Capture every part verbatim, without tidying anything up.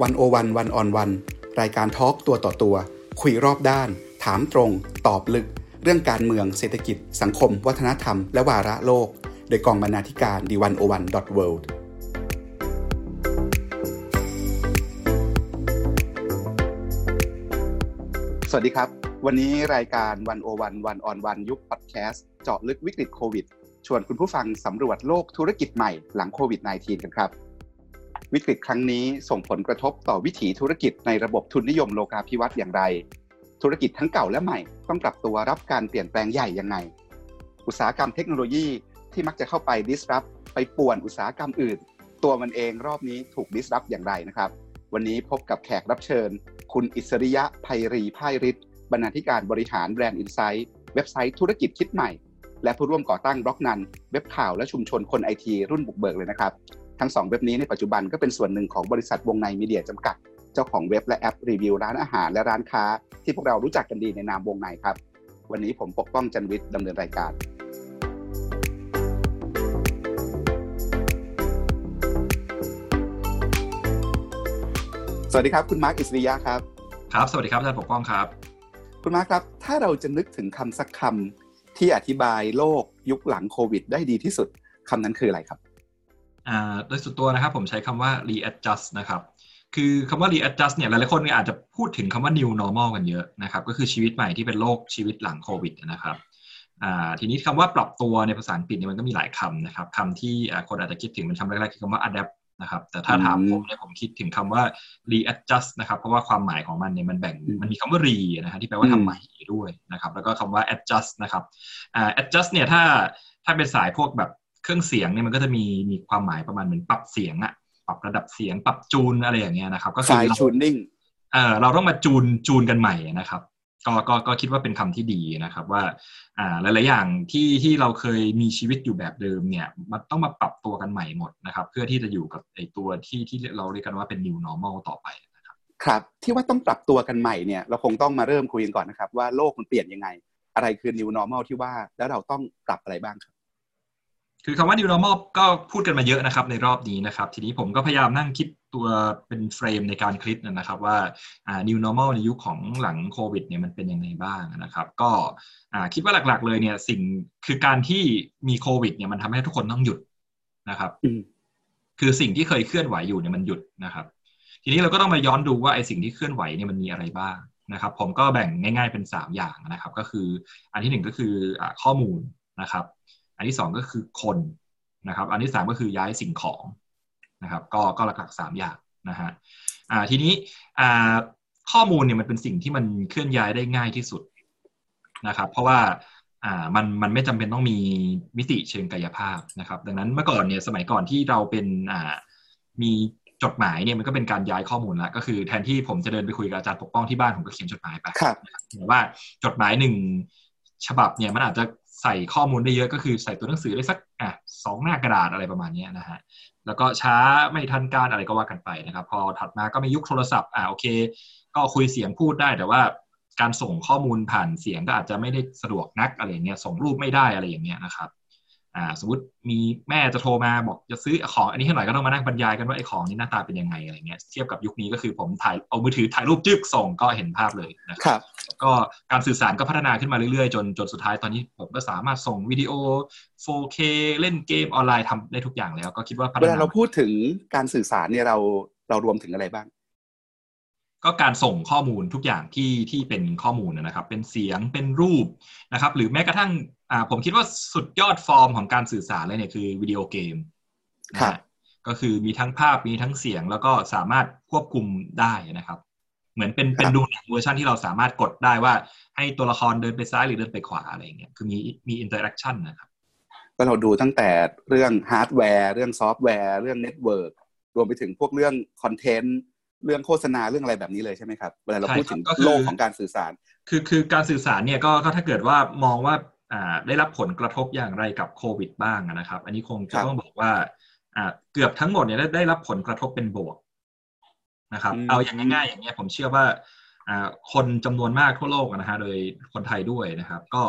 หนึ่งศูนย์หนึ่ง วัน ออน วัน รายการทอล์กตัวต่อตัวคุยรอบด้านถามตรงตอบลึกเรื่องการเมืองเศรษฐกิจสังคมวัฒนธรรมและวาระโลกโดยกองบรรณาธิการ ดี หนึ่งศูนย์หนึ่ง ดอท เวิลด์สวัสดีครับวันนี้รายการหนึ่งศูนย์หนึ่ง วัน ออน วัน ยุคพอดแคสต์เจาะลึกวิกฤตโควิดชวนคุณผู้ฟังสำรวจโลกธุรกิจใหม่หลังโควิด สิบเก้า กันครับวิกฤตครั้งนี้ส่งผลกระทบต่อวิถีธุรกิจในระบบทุนนิยมโลกาภิวัตน์อย่างไรธุรกิจทั้งเก่าและใหม่ต้องปรับตัวรับการเปลี่ยนแปลงใหญ่ยังไงอุตสาหกรรมเทคโนโลยีที่มักจะเข้าไป disrupt ไปป่วนอุตสาหกรรมอื่นตัวมันเองรอบนี้ถูก disrupt อย่างไรนะครับวันนี้พบกับแขกรับเชิญคุณอิสริยะไพรีไพฤทธิ์บรรณาธิการบริหาร Brand Insight เว็บไซต์ธุรกิจคิดใหม่และผู้ร่วมก่อตั้ง Blognone เว็บข่าวและชุมชนคน ไอ ที รุ่นบุกเบิกเลยนะครับทั้งสองเว็บนี้ในปัจจุบันก็เป็นส่วนหนึ่งของบริษัทวงในมีเดียจำกัดเจ้าของเว็บและแอปรีวิวร้านอาหารและร้านค้าที่พวกเรารู้จักกันดีในนามวงในครับวันนี้ผมปกป้องจันวิทย์ดำเนินรายการสวัสดีครับคุณมาร์คอิสริยะครับครับสวัสดีครับอาจารย์ปกป้องครับคุณมาร์คครับถ้าเราจะนึกถึงคำสักคำที่อธิบายโลกยุคหลังโควิดได้ดีที่สุดคำนั้นคืออะไรครับอ่าโดยส่วนตัวนะครับผมใช้คำว่า readjust นะครับคือคำว่า readjust เนี่ยหลายๆคนอาจจะพูดถึงคำว่า new normal กันเยอะนะครับก็คือชีวิตใหม่ที่เป็นโลกชีวิตหลังโควิดนะครับอ่าทีนี้คำว่าปรับตัวในภาษาอังกฤษเนี่ยมันก็มีหลายคำนะครับคำที่คนอาจจะคิดถึงเป็นคำแรกๆคือคำว่า adaptนะครับแต่ถ้าถามผมเนี่ยผมคิดถึงคำว่า readjust นะครับเพราะว่าความหมายของมันเนี่ยมันแบ่งมันมีคำว่า re นะฮะที่แปลว่าทำใหม่ด้วยนะครับแล้วก็คำว่า adjust นะครับอ่า adjust เนี่ยถ้าถ้าเป็นสายพวกแบบเครื่องเสียงเนี่ยมันก็จะมีมีความหมายประมาณเหมือนปรับเสียงอะปรับระดับเสียงปรับจูนอะไรอย่างเงี้ยนะครับก็คือ tuning เอ่อเราต้องมาจูนจูนกันใหม่นะครับก็ก็ก็คิดว่าเป็นคำที่ดีนะครับว่าอ่าหลายๆอย่างที่ที่เราเคยมีชีวิตอยู่แบบเดิมเนี่ยมันต้องมาปรับตัวกันใหม่หมดนะครับเพื่อที่จะอยู่กับไอ้ตัวที่ที่เราเรียกกันว่าเป็น new normal ต่อไปนะครับครับที่ว่าต้องปรับตัวกันใหม่เนี่ยเราคงต้องมาเริ่มคุยกันก่อนนะครับว่าโลกมันเปลี่ยนยังไงอะไรคือ new normal ที่ว่าแล้วเราต้องปรับอะไรบ้างครับคือคำว่า new normal ก็พูดกันมาเยอะนะครับในรอบนี้นะครับทีนี้ผมก็พยายามนั่งคิดตัวเป็นเฟรมในการคลิปนะครับว่า new normal ในยุคของหลังโควิดเนี่ยมันเป็นยังไงบ้างนะครับก็คิดว่าหลักๆเลยเนี่ยสิ่งคือการที่มีโควิดเนี่ยมันทำให้ทุกคนต้องหยุดนะครับคือสิ่งที่เคยเคลื่อนไหวอยู่เนี่ยมันหยุดนะครับทีนี้เราก็ต้องมาย้อนดูว่าไอ้สิ่งที่เคลื่อนไหวเนี่ยมันมีอะไรบ้างนะครับผมก็แบ่งง่ายๆเป็นสามอย่างนะครับก็คืออันที่หนึ่งก็คือข้อมูลนะครับอันที่สองก็คือคนนะครับอันที่สามก็คือย้ายสิ่งของนะครับก็ก็หลักๆสามอย่างนะฮะอ่าทีนี้อ่าข้อมูลเนี่ยมันเป็นสิ่งที่มันเคลื่อนย้ายได้ง่ายที่สุดนะครับเพราะว่าอ่ามันมันไม่จำเป็นต้องมีมิติเชิงกายภาพนะครับดังนั้นเมื่อก่อนเนี่ยสมัยก่อนที่เราเป็นอ่ามีจดหมายเนี่ยมันก็เป็นการย้ายข้อมูลละก็คือแทนที่ผมจะเดินไปคุยกับอาจารย์ปกป้องที่บ้านผมก็เขียนจดหมายไปแต่ว่าจดหมายหนึ่งฉบับเนี่ยมันอาจจะใส่ข้อมูลได้เยอะก็คือใส่ตัวหนังสือได้สักอ่ะสองหน้ากระดาษอะไรประมาณนี้นะฮะแล้วก็ช้าไม่ทันการอะไรก็ว่ากันไปนะครับพอถัดมาก็มียุคโทรศัพท์อ่ะโอเคก็คุยเสียงพูดได้แต่ว่าการส่งข้อมูลผ่านเสียงก็อาจจะไม่ได้สะดวกนักอะไรเงี้ยส่งรูปไม่ได้อะไรอย่างเงี้ยนะครับอ่าสมมติมีแม่จะโทรมาบอกจะซื้อของอันนี้ให้หน่อยก็ต้องมานั่งบรรยายกันว่าไอ้ของนี้หน้าตาเป็นยังไงอะไรเงี้ยเทียบกับยุคนี้ก็คือผมถ่ายเอามือถือถ่ายรูปจึ๊กส่งก็เห็นภาพเลยนะครับก็การสื่อสารก็พัฒนาขึ้นมาเรื่อยๆจนจนสุดท้ายตอนนี้ผมก็สามารถส่งวิดีโอ โฟร์เค เล่นเกมออนไลน์ทำได้ทุกอย่างแล้วก็คิดว่าพัฒนาเวลาเราพูดถึงการสื่อสารเนี่ยเราเรารวมถึงอะไรบ้างก็การส่งข้อมูลทุกอย่างที่ที่เป็นข้อมูลนะครับเป็นเสียงเป็นรูปนะครับหรือแม้กระทั่งอ่าผมคิดว่าสุดยอดฟอร์มของการสื่อสารเลยเนี่ยคือวิดีโอเกมครับก็คือมีทั้งภาพมีทั้งเสียงแล้วก็สามารถควบคุมได้นะครับเหมือนเป็นเป็นดูหนังเวอร์ชันที่เราสามารถกดได้ว่าให้ตัวละครเดินไปซ้ายหรือเดินไปขวาอะไรอย่างเงี้ยคือมีมีอินเตอร์แอคชั่นนะครับก็เราดูตั้งแต่เรื่องฮาร์ดแวร์เรื่องซอฟต์แวร์เรื่องเน็ตเวิร์กรวมไปถึงพวกเรื่องคอนเทนต์เรื่องโฆษณาเรื่องอะไรแบบนี้เลยใช่ไหมครับเวลาเราพูดถึงโลกของการสื่อสารคือคือการสื่อสารเนี่ยก็ถ้าเกิดว่ามองว่าอ่าได้รับผลกระทบอย่างไรกับโควิดบ้างนะครับอันนี้คงจะต้องบอกว่าอ่าเกือบทั้งหมดเนี่ยได้ได้รับผลกระทบเป็นบวกนะครับเอาอย่างง่ายๆอย่างเงี้ยผมเชื่อว่าอ่าคนจำนวนมากทั่วโลกนะฮะโดยคนไทยด้วยนะครับก็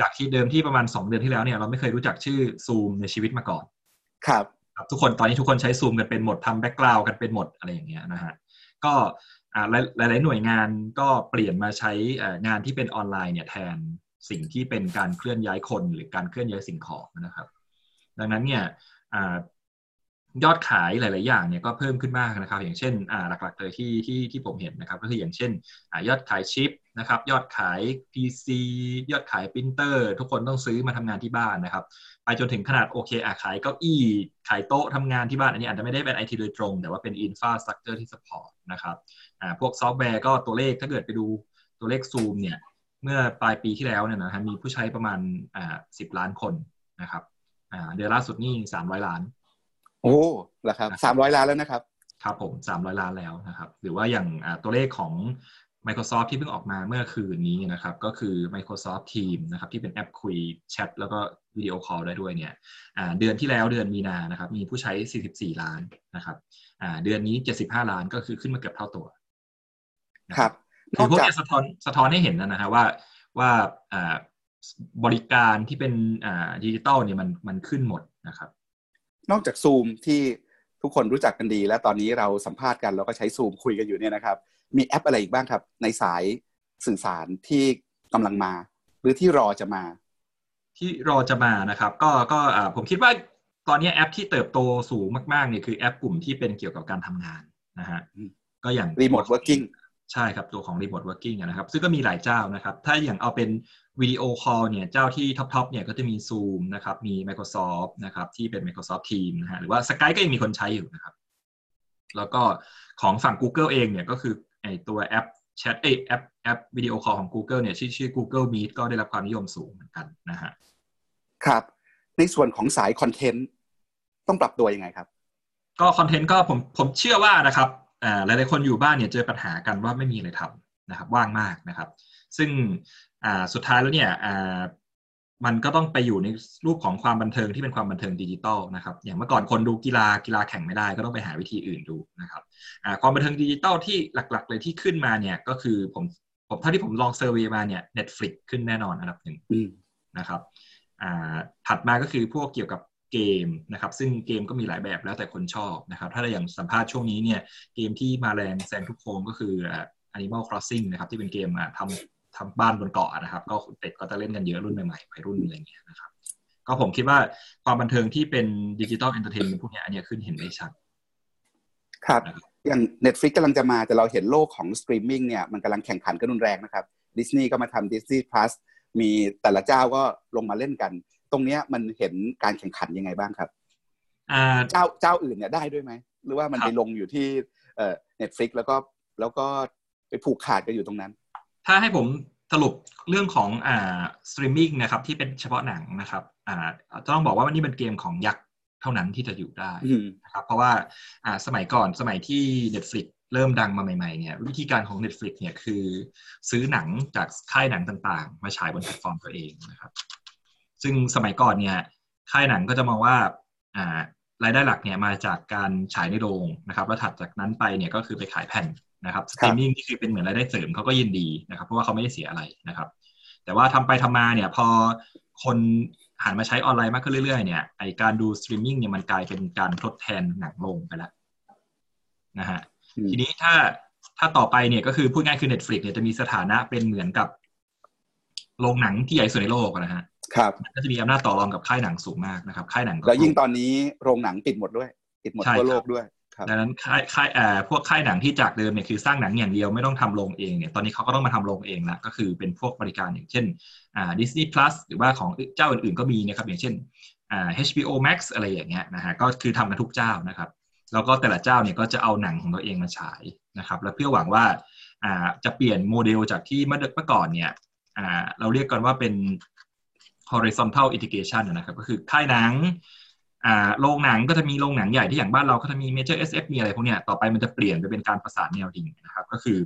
จากที่เดิมที่ประมาณสองเดือนที่แล้วเนี่ยเราไม่เคยรู้จักชื่อ Zoom ในชีวิตมาก่อนครับทุกคนตอนนี้ทุกคนใช้ Zoom กันเป็นหมดทำแบ็คกราวด์กันเป็นหมดอะไรอย่างเงี้ยนะฮะ ก็หลายๆหน่วยงานก็เปลี่ยนมาใช้งานที่เป็นออนไลน์เนี่ยแทนสิ่งที่เป็นการเคลื่อนย้ายคนหรือการเคลื่อนย้ายสิ่งของนะครับดังนั้นเนี่ยยอดขายหลายๆอย่างเนี่ยก็เพิ่มขึ้นมากนะครับอย่างเช่นหลักๆเลยที่ที่ที่ผมเห็นนะครับก็คืออย่างเช่นยอดขายชิปนะครับยอดขาย พี ซี ยอดขายปรินเตอร์ทุกคนต้องซื้อมาทำงานที่บ้านนะครับไปจนถึงขนาดโอเคขายเก้าอี้ขายโต๊ะทำงานที่บ้านอันนี้อาจจะไม่ได้เป็น ไอ ที โดยตรงแต่ว่าเป็น Infrastructure ที่ support นะครับพวกซอฟต์แวร์ก็ตัวเลขถ้าเกิดไปดูตัวเลข Zoom เนี่ยเมื่อปลายปีที่แล้วเนี่ยนะฮะมีผู้ใช้ประมาณสิบล้านคนนะครับเดือนล่าสุดนี่สามร้อยล้านโอ้เหรอครับสามร้อยล้านแล้วนะครับครับผมสามร้อยล้านแล้วนะครับหรือว่าอย่างตัวเลขของ Microsoft ที่เพิ่งออกมาเมื่อคืนนี้นะครับก็คือ Microsoft Teams นะครับที่เป็นแอปคุยแชทแล้วก็วิดีโอคอลได้ด้วยเนี่ยเดือนที่แล้วเดือนมีนานะครับมีผู้ใช้สี่สิบสี่ล้านนะครับเดือนนี้เจ็ดสิบห้าล้านก็คือขึ้นมาเกือบเท่าตัวครับคือพวกนี้สะท้อนสะท้อนให้เห็นนะฮะว่าว่าบริการที่เป็นดิจิตอลเนี่ยมันมันขึ้นหมดนะครับนอกจาก Zoom ที่ทุกคนรู้จักกันดีและตอนนี้เราสัมภาษณ์กันแล้วก็ใช้ Zoom คุยกันอยู่เนี่ยนะครับมีแอปอะไรอีกบ้างครับในสายสื่อสารที่กำลังมาหรือที่รอจะมาที่รอจะมานะครับก็ก็ผมคิดว่าตอนนี้แอปที่เติบโตสูงมากๆเนี่ยคือแอปกลุ่มที่เป็นเกี่ยวกับการทำงานนะฮะก็อย่าง Remote Working ใช่ครับตัวของ Remote Working นะครับซึ่งก็มีหลายเจ้านะครับถ้าอย่างเอาเป็นวิดีโอคอลเนี่ยเจ้าที่ท็อปๆเนี่ยก็จะมี Zoom นะครับมี Microsoft นะครับที่เป็น Microsoft Teams นะฮะหรือว่า Skype ก็ยังมีคนใช้อยู่นะครับแล้วก็ของฝั่ง Google เองเนี่ยก็คือไอ้ตัวแอปแชทไอ้แอปแอปวิดีโอคอลของ Google เนี่ยชื่อ Google Meet ก็ได้รับความนิยมสูงเหมือนกันนะฮะครับในส่วนของสายคอนเทนต์ต้องปรับตัวยังไงครับก็คอนเทนต์ก็ผมผมเชื่อว่านะครับอ่าหลายๆคนอยู่บ้านเนี่ยเจอปัญหากันว่าไม่มีอะไรทำนะครับว่างมากนะครับซึ่งอ่าสุดท้ายแล้วเนี่ยอ่ามันก็ต้องไปอยู่ในรูปของความบันเทิงที่เป็นความบันเทิงดิจิตอลนะครับอย่างเมื่อก่อนคนดูกีฬากีฬาแข่งไม่ได้ก็ต้องไปหาวิธีอื่นดูนะครับอ่าความบันเทิงดิจิตอลที่หลักๆเลยที่ขึ้นมาเนี่ยก็คือผมผมเท่าที่ผมลองเซอร์เวย์มาเนี่ย Netflix ขึ้นแน่นอนอันดับหนึ่งนะครับอ่าถัดมาก็คือพวกเกี่ยวกับเกมนะครับซึ่งเกมก็มีหลายแบบแล้วแต่คนชอบนะครับถ้าอย่างสัมภาษณ์ช่วงนี้เนี่ยเกมที่มาแรงแซงทุกโค้งก็คือ Animal Crossing นะครับที่เป็นเกมทำทำบ้านบนเกาะนะครับก็เด็กก็จะเล่นกันเยอะรุ่นใหม่ๆวัยรุ่นอะไรอย่างเงี้ยนะครับก็ผมคิดว่าความบันเทิงที่เป็นดิจิตอลเอนเตอร์เทนเมนต์พวกนี้อันนี้ขึ้นเห็นได้ชัดครับอย่าง Netflix กำลังจะมาแต่เราเห็นโลกของสตรีมมิ่งเนี่ยมันกำลังแข่งขันกันรุนแรงนะครับ Disney ก็มาทำ Disney Plus มีแต่ละเจ้าก็ลงมาเล่นกันตรงเนี้ยมันเห็นการแข่งขันยังไงบ้างครับอ่าเจ้าเจ้าอื่นเนี่ยได้ด้วยมั้ยหรือว่ามันไปลงอยู่ที่เอ่อ Netflix แล้วก็แล้วก็ไปผูกขาดกันอยู่ตรงนั้นถ้าให้ผมสรุปเรื่องของอ่าสตรีมมิ่งนะครับที่เป็นเฉพาะหนังนะครับอ่าต้องบอกว่าวันนี้เป็นเกมของยักษ์เท่านั้นที่จะอยู่ได้นะครับเพราะว่าอ่าสมัยก่อนสมัยที่ Netflix เริ่มดังมาใหม่ๆเนี่ยวิธีการของ Netflix เนี่ยคือซื้อหนังจากค่ายหนังต่างๆมาฉายบนแพลตฟอร์มตัวเองนะครับซึ่งสมัยก่อนเนี่ยค่ายหนังก็จะมองว่าอ่ารายได้หลักเนี่ยมาจากการฉายในโรงนะครับแล้วถัดจากนั้นไปเนี่ยก็คือไปขายแผ่นนะครับสตรีมมิ่งนี่คือเป็นเหมือนรายได้เสริมเขาก็ยินดีนะครับเพราะว่าเขาไม่ได้เสียอะไรนะครับแต่ว่าทำไปทำมาเนี่ยพอคนหันมาใช้ออนไลน์มากขึ้นเรื่อยๆเนี่ยไอการดูสตรีมมิ่งเนี่ยมันกลายเป็นการทดแทนหนังโรงไปแล้วนะฮะทีนี้ถ้าถ้าต่อไปเนี่ยก็คือพูดง่ายคือ Netflix เนี่ยจะมีสถานะเป็นเหมือนกับโรงหนังที่ใหญ่สุดในโลกนะฮะครับก็จะมีอำนาจต่อรองกับค่ายหนังสูงมากนะครับค่ายหนังแล้วยิ่งตอนนี้โรงหนังปิดหมดด้วยปิดหมดทั่วโลกด้วยดังนั้นค่ายค่ายเอ่อพวกค่ายหนังที่จากเดิมเนี่ยคือสร้างหนังอย่างเดียวไม่ต้องทำโรงเองเนี่ยตอนนี้เขาก็ต้องมาทำโรงเองละก็คือเป็นพวกบริการอย่างเช่นอ่า Disney Plus หรือว่าของเจ้าอื่นๆก็มีนะครับอย่างเช่นอ่า เอช บี โอ Max อะไรอย่างเงี้ยนะฮะก็คือทำกันทุกเจ้านะครับแล้วก็แต่ละเจ้าเนี่ยก็จะเอาหนังของตัวเองมาฉายนะครับแล้วเพื่อหวังว่าอ่าจะเปลี่ยนโมเดลจากที่เมื่อเมื่อก่อนเนี่ยอ่าเราเรียกกันว่าเป็น horizontal integration นะครับก็คือค่ายหนังอ่าโรงหนังก็จะมีโรงหนังใหญ่ที่อย่างบ้านเราก็จะมี Major เอส เอฟ มีอะไรพวกเนี้ยต่อไปมันจะเปลี่ยนไปเป็นการประสานแนวดิ่งนะครับก็คือ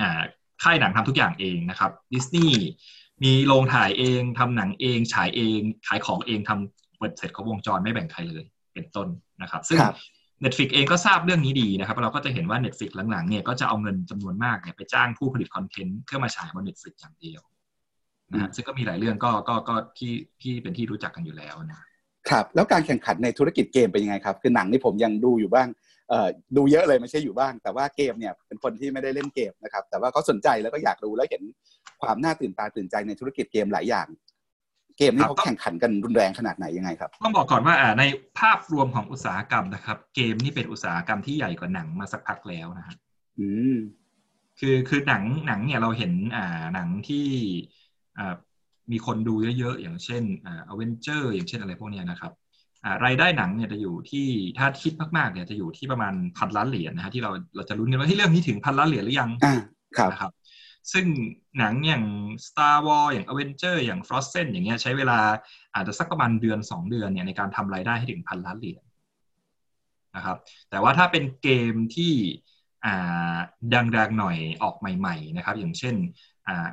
อ่าค่ายหนังทำทุกอย่างเองนะครับ Disney มีโรงถ่ายเองทำหนังเองฉายเองขายของเองทำเปิดเสร็จครบวงจรไม่แบ่งใครเลยเป็นต้นนะครับซึ่ง Netflix เองก็ทราบเรื่องนี้ดีนะครับเราก็จะเห็นว่า Netflix หลังๆเนี่ยก็จะเอาเงินจำนวนมากเนี่ยไปจ้างผู้ผลิตคอนเทนต์เพื่อมาฉายบน Netflix อย่างเดียวนะซึ่งก็มีหลายเรื่องก็ก็ก็ที่ที่เป็นที่รู้จักกันอยู่แล้วนะครับแล้วการแข่งขันในธุรกิจเกมเป็นยังไงครับคือหนังนี่ผมยังดูอยู่บ้าง ดูเยอะเลยไม่ใช่อยู่บ้างแต่ว่าเกมเนี่ยเป็นคนที่ไม่ได้เล่นเกมนะครับแต่ว่าเขาสนใจแล้วก็อยากรู้แล้วเห็นความน่าตื่นตาตื่นใจในธุรกิจเกมหลายอย่างเกมนี่เขาแข่งขันกันรุนแรงขนาดไหนยังไงครับต้องบอกก่อนว่าในภาพรวมของอุตสาหกรรมนะครับเกมนี่เป็นอุตสาหกรรมที่ใหญ่กว่าหนังมาสักพักแล้วนะฮะอืมคือคือหนังหนังเนี่ยเราเห็นอ่าหนังที่อ่ามีคนดูเยอะๆอย่างเช่นอ่าอเวนเจอร์อย่างเช่นอะไรพวกนี้นะครับอ่ารายได้หนังเนี่ยจะอยู่ที่ถ้าคิดมากๆเนี่ยจะอยู่ที่ประมาณพันล้านเหรียญนะฮะที่เราเราจะลุ้นกันว่าเฮ้ยเรื่องนี้ถึงพันล้านเหรียญหรือยังครับนะครับซึ่งหนังอย่าง Star Wars อย่าง Avenger อย่าง Frozen อย่างเงี้ยใช้เวลาอาจจะสักประมาณเดือนสองเดือนเนี่ยในการทำรายได้ให้ถึงพันล้านเหรียญนะครับแต่ว่าถ้าเป็นเกมที่อ่าดังๆหน่อยออกใหม่ๆนะครับอย่างเช่นอ่า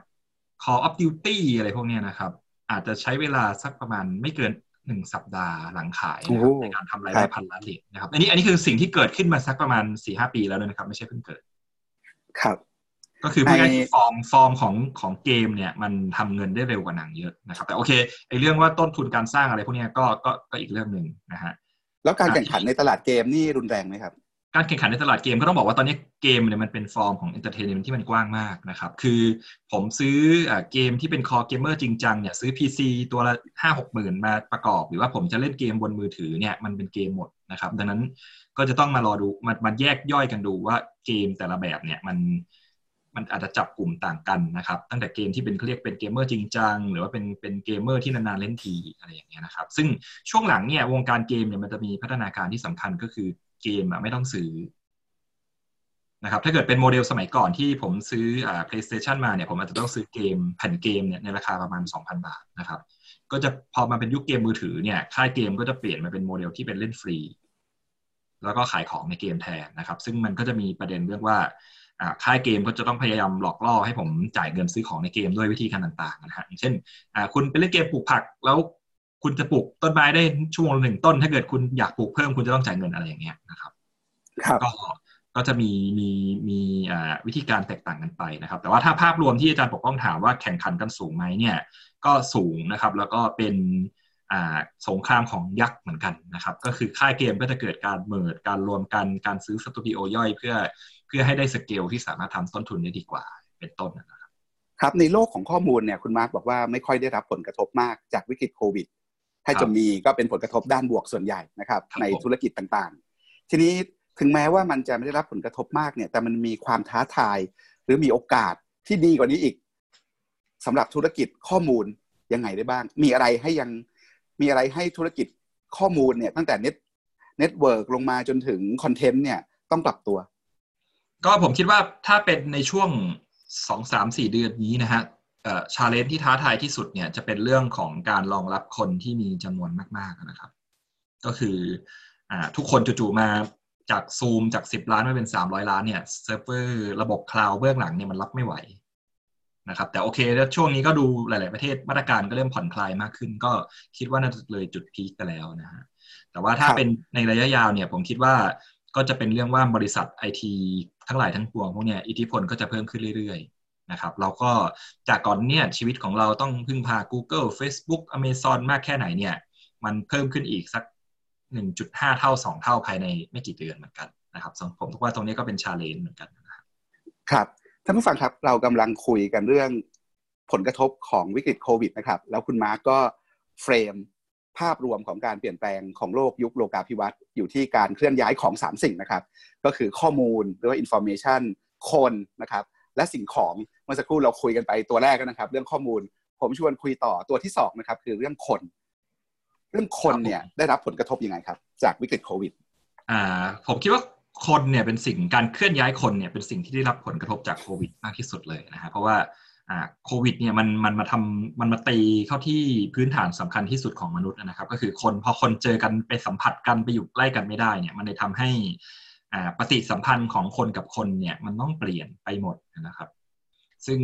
Call of Duty อะไรพวกเนี้ยนะครับอาจจะใช้เวลาสักประมาณไม่เกินหนึ่งสัปดาห์หลังขายในการทำรายได้พันล้านเหรียญนะครับอันนี้อันนี้คือสิ่งที่เกิดขึ้นมาสักประมาณ สี่ถึงห้า ปีแล้วด้วยนะครับไม่ใช่เพิ่งเกิดครับก็คือพูดง่ายๆฟอร์มฟอร์มของของเกมเนี่ยมันทำเงินได้เร็วกว่าหนังเยอะนะครับแต่โอเคไอ้เรื่องว่าต้นทุนการสร้างอะไรพวกนี้ก็ก็ก็อีกเรื่องนึงนะฮะแล้วการแข่งขันในตลาดเกมนี่รุนแรงไหมครับการแข่งขันในตลาดเกมก็ต้องบอกว่าตอนนี้เกมเนี่ยมันเป็นฟอร์มของเอนเตอร์เทนเมนต์ที่มันกว้างมากนะครับคือผมซื้อเกมที่เป็นคอเกมเมอร์จริงจังเนี่ยซื้อ พี ซี ตัวละ ห้าหกหมื่น มาประกอบหรือว่าผมจะเล่นเกมบนมือถือเนี่ยมันเป็นเกมหมดนะครับดังนั้นก็จะต้องมารอดูมามาแยกย่อยกันดูว่าเกมแต่ละแบบเนี่ยมันมันอาจจะจับกลุ่มต่างกันนะครับตั้งแต่เกมที่เป็นเขาเรียกเป็นเกมเมอร์จริงจังหรือว่าเป็นเป็นเกมเมอร์ที่นานๆเล่นทีอะไรอย่างเงี้ยนะครับซึ่งช่วงหลังเนี่ยวงการเกมเนี่ยมันจะมีพัฒนาการที่สำคัญก็คือเกมอ่ะไม่ต้องซื้อนะครับถ้าเกิดเป็นโมเดลสมัยก่อนที่ผมซื้ออ่า PlayStation มาเนี่ยผมอาจจะต้องซื้อเกมแผ่นเกมเนี่ยในราคาประมาณ สองพัน บาทนะครับก็จะพอมาเป็นยุคเกมมือถือเนี่ยค่ายเกมก็จะเปลี่ยนมาเป็นโมเดลที่เป็นเล่นฟรีแล้วก็ขายของในเกมแทนนะครับซึ่งมันก็จะมีประเด็นเรื่องว่าอ่าค่ายเกมก็จะต้องพยายามหลอกล่อให้ผมจ่ายเงินซื้อของในเกมด้วยวิธีการต่างๆนะฮะเช่นอ่าคุณไปเล่นเกมปลูกผักแล้วคุณจะปลูกต้นไม้ได้ชั่วโมงละหนึ่งต้นถ้าเกิดคุณอยากปลูกเพิ่มคุณจะต้องจ่ายเงินอะไรอย่างเงี้ยนะครับก็ก็จะมีมีมีอ่าวิธีการแตกต่างกันไปนะครับแต่ว่าถ้าภาพรวมที่อาจารย์ปกป้องถามว่าแข่งขันกันสูงไหมเนี่ยก็สูงนะครับแล้วก็เป็นอ่าสงครามของยักษ์เหมือนกันนะครับก็คือค่ายเกมก็จะเกิดการเมิร์จการรวมกันการซื้อสตูดิโอย่อยเพื่อเพื่อให้ได้สเกลที่สามารถทำต้นทุนได้ดีกว่าเป็นต้นนะครับครับในโลกของข้อมูลเนี่ยคุณมาร์คบอกว่าไม่ค่อยได้รับผลกระทบมากจากวิกฤตโควิดถ้าจะมีก็เป็นผลกระทบด้านบวกส่วนใหญ่นะครับในธุรกิจต่างๆทีนี้ถึงแม้ว่ามันจะไม่ได้รับผลกระทบมากเนี่ยแต่มันมีความท้าทายหรือมีโอกาสที่ดีกว่านี้อีกสำหรับธุรกิจข้อมูลยังไงได้บ้างมีอะไรให้ยังมีอะไรให้ธุรกิจข้อมูลเนี่ยตั้งแต่เน็ตเน็ตเวิร์กลงมาจนถึงคอนเทนต์เนี่ยต้องปรับตัวก็ผมคิดว่าถ้าเป็นในช่วง สอง สาม สี่ เดือนนี้นะฮะเอ่อ challenge ที่ท้าทายที่สุดเนี่ยจะเป็นเรื่องของการรองรับคนที่มีจำนวนมากๆนะครับก็คืออ่าทุกคนจู่ๆมาจาก Zoom จากสิบล้านมาเป็นสามร้อยล้านเนี่ยเซิร์ฟเวอร์ระบบคลาวด์เบื้องหลังเนี่ยมันรับไม่ไหวนะครับแต่โอเคแล้วช่วงนี้ก็ดูหลายๆประเทศมาตรการก็เริ่มผ่อนคลายมากขึ้นก็คิดว่าน่าจะเลยจุดพีคไปแล้วนะฮะแต่ว่าถ้าเป็นในระยะยาวเนี่ยผมคิดว่าก็จะเป็นเรื่องว่าบริษัท ไอ ที ทั้งหลายทั้งปวงพวกเนี้ยอิทธิพลก็จะเพิ่มขึ้นเรื่อยๆนะครับเราก็จากก่อนเนี่ยชีวิตของเราต้องพึ่งพา Google Facebook Amazon มากแค่ไหนเนี่ยมันเพิ่มขึ้นอีกสัก หนึ่งจุดห้า เท่าสองเท่าภายในไม่กี่เดือนเหมือนกันนะครับผมคิดว่าตรงนี้ก็เป็น challenge เหมือนกันนะครับท่านผู้ฟังครับเรากำลังคุยกันเรื่องผลกระทบของวิกฤตโควิดนะครับแล้วคุณมาร์คก็เฟรมภาพรวมของการเปลี่ยนแปลงของโลกยุคโลกาภิวัตน์อยู่ที่การเคลื่อนย้ายของสามสิ่งนะครับก็คือข้อมูลหรือว่า information คนนะครับและสิ่งของเมื่อสักครู่เราคุยกันไปตัวแรกนะครับเรื่องข้อมูลผมชวนคุยต่อตัวที่สองนะครับคือเรื่องคนเรื่องคนเนี่ยได้รับผลกระทบยังไงครับจากวิกฤตโควิดอ่าผมคิดว่าคนเนี่ยเป็นสิ่งการเคลื่อนย้ายคนเนี่ยเป็นสิ่งที่ได้รับผลกระทบจากโควิดมากที่สุดเลยนะฮะเพราะว่าอ่าโควิดเนี่ยมันมันมาทำมันมาตีเข้าที่พื้นฐานสำคัญที่สุดของมนุษย์นะครับก็คือคนพอคนเจอกันไปสัมผัสกันไปอยู่ใกล้กันไม่ได้เนี่ยมันเลยทำให้อ่าปฏิสัมพันธ์ของคนกับคนเนี่ยมันต้องเปลี่ยนไปหมดนะครับซึ่ง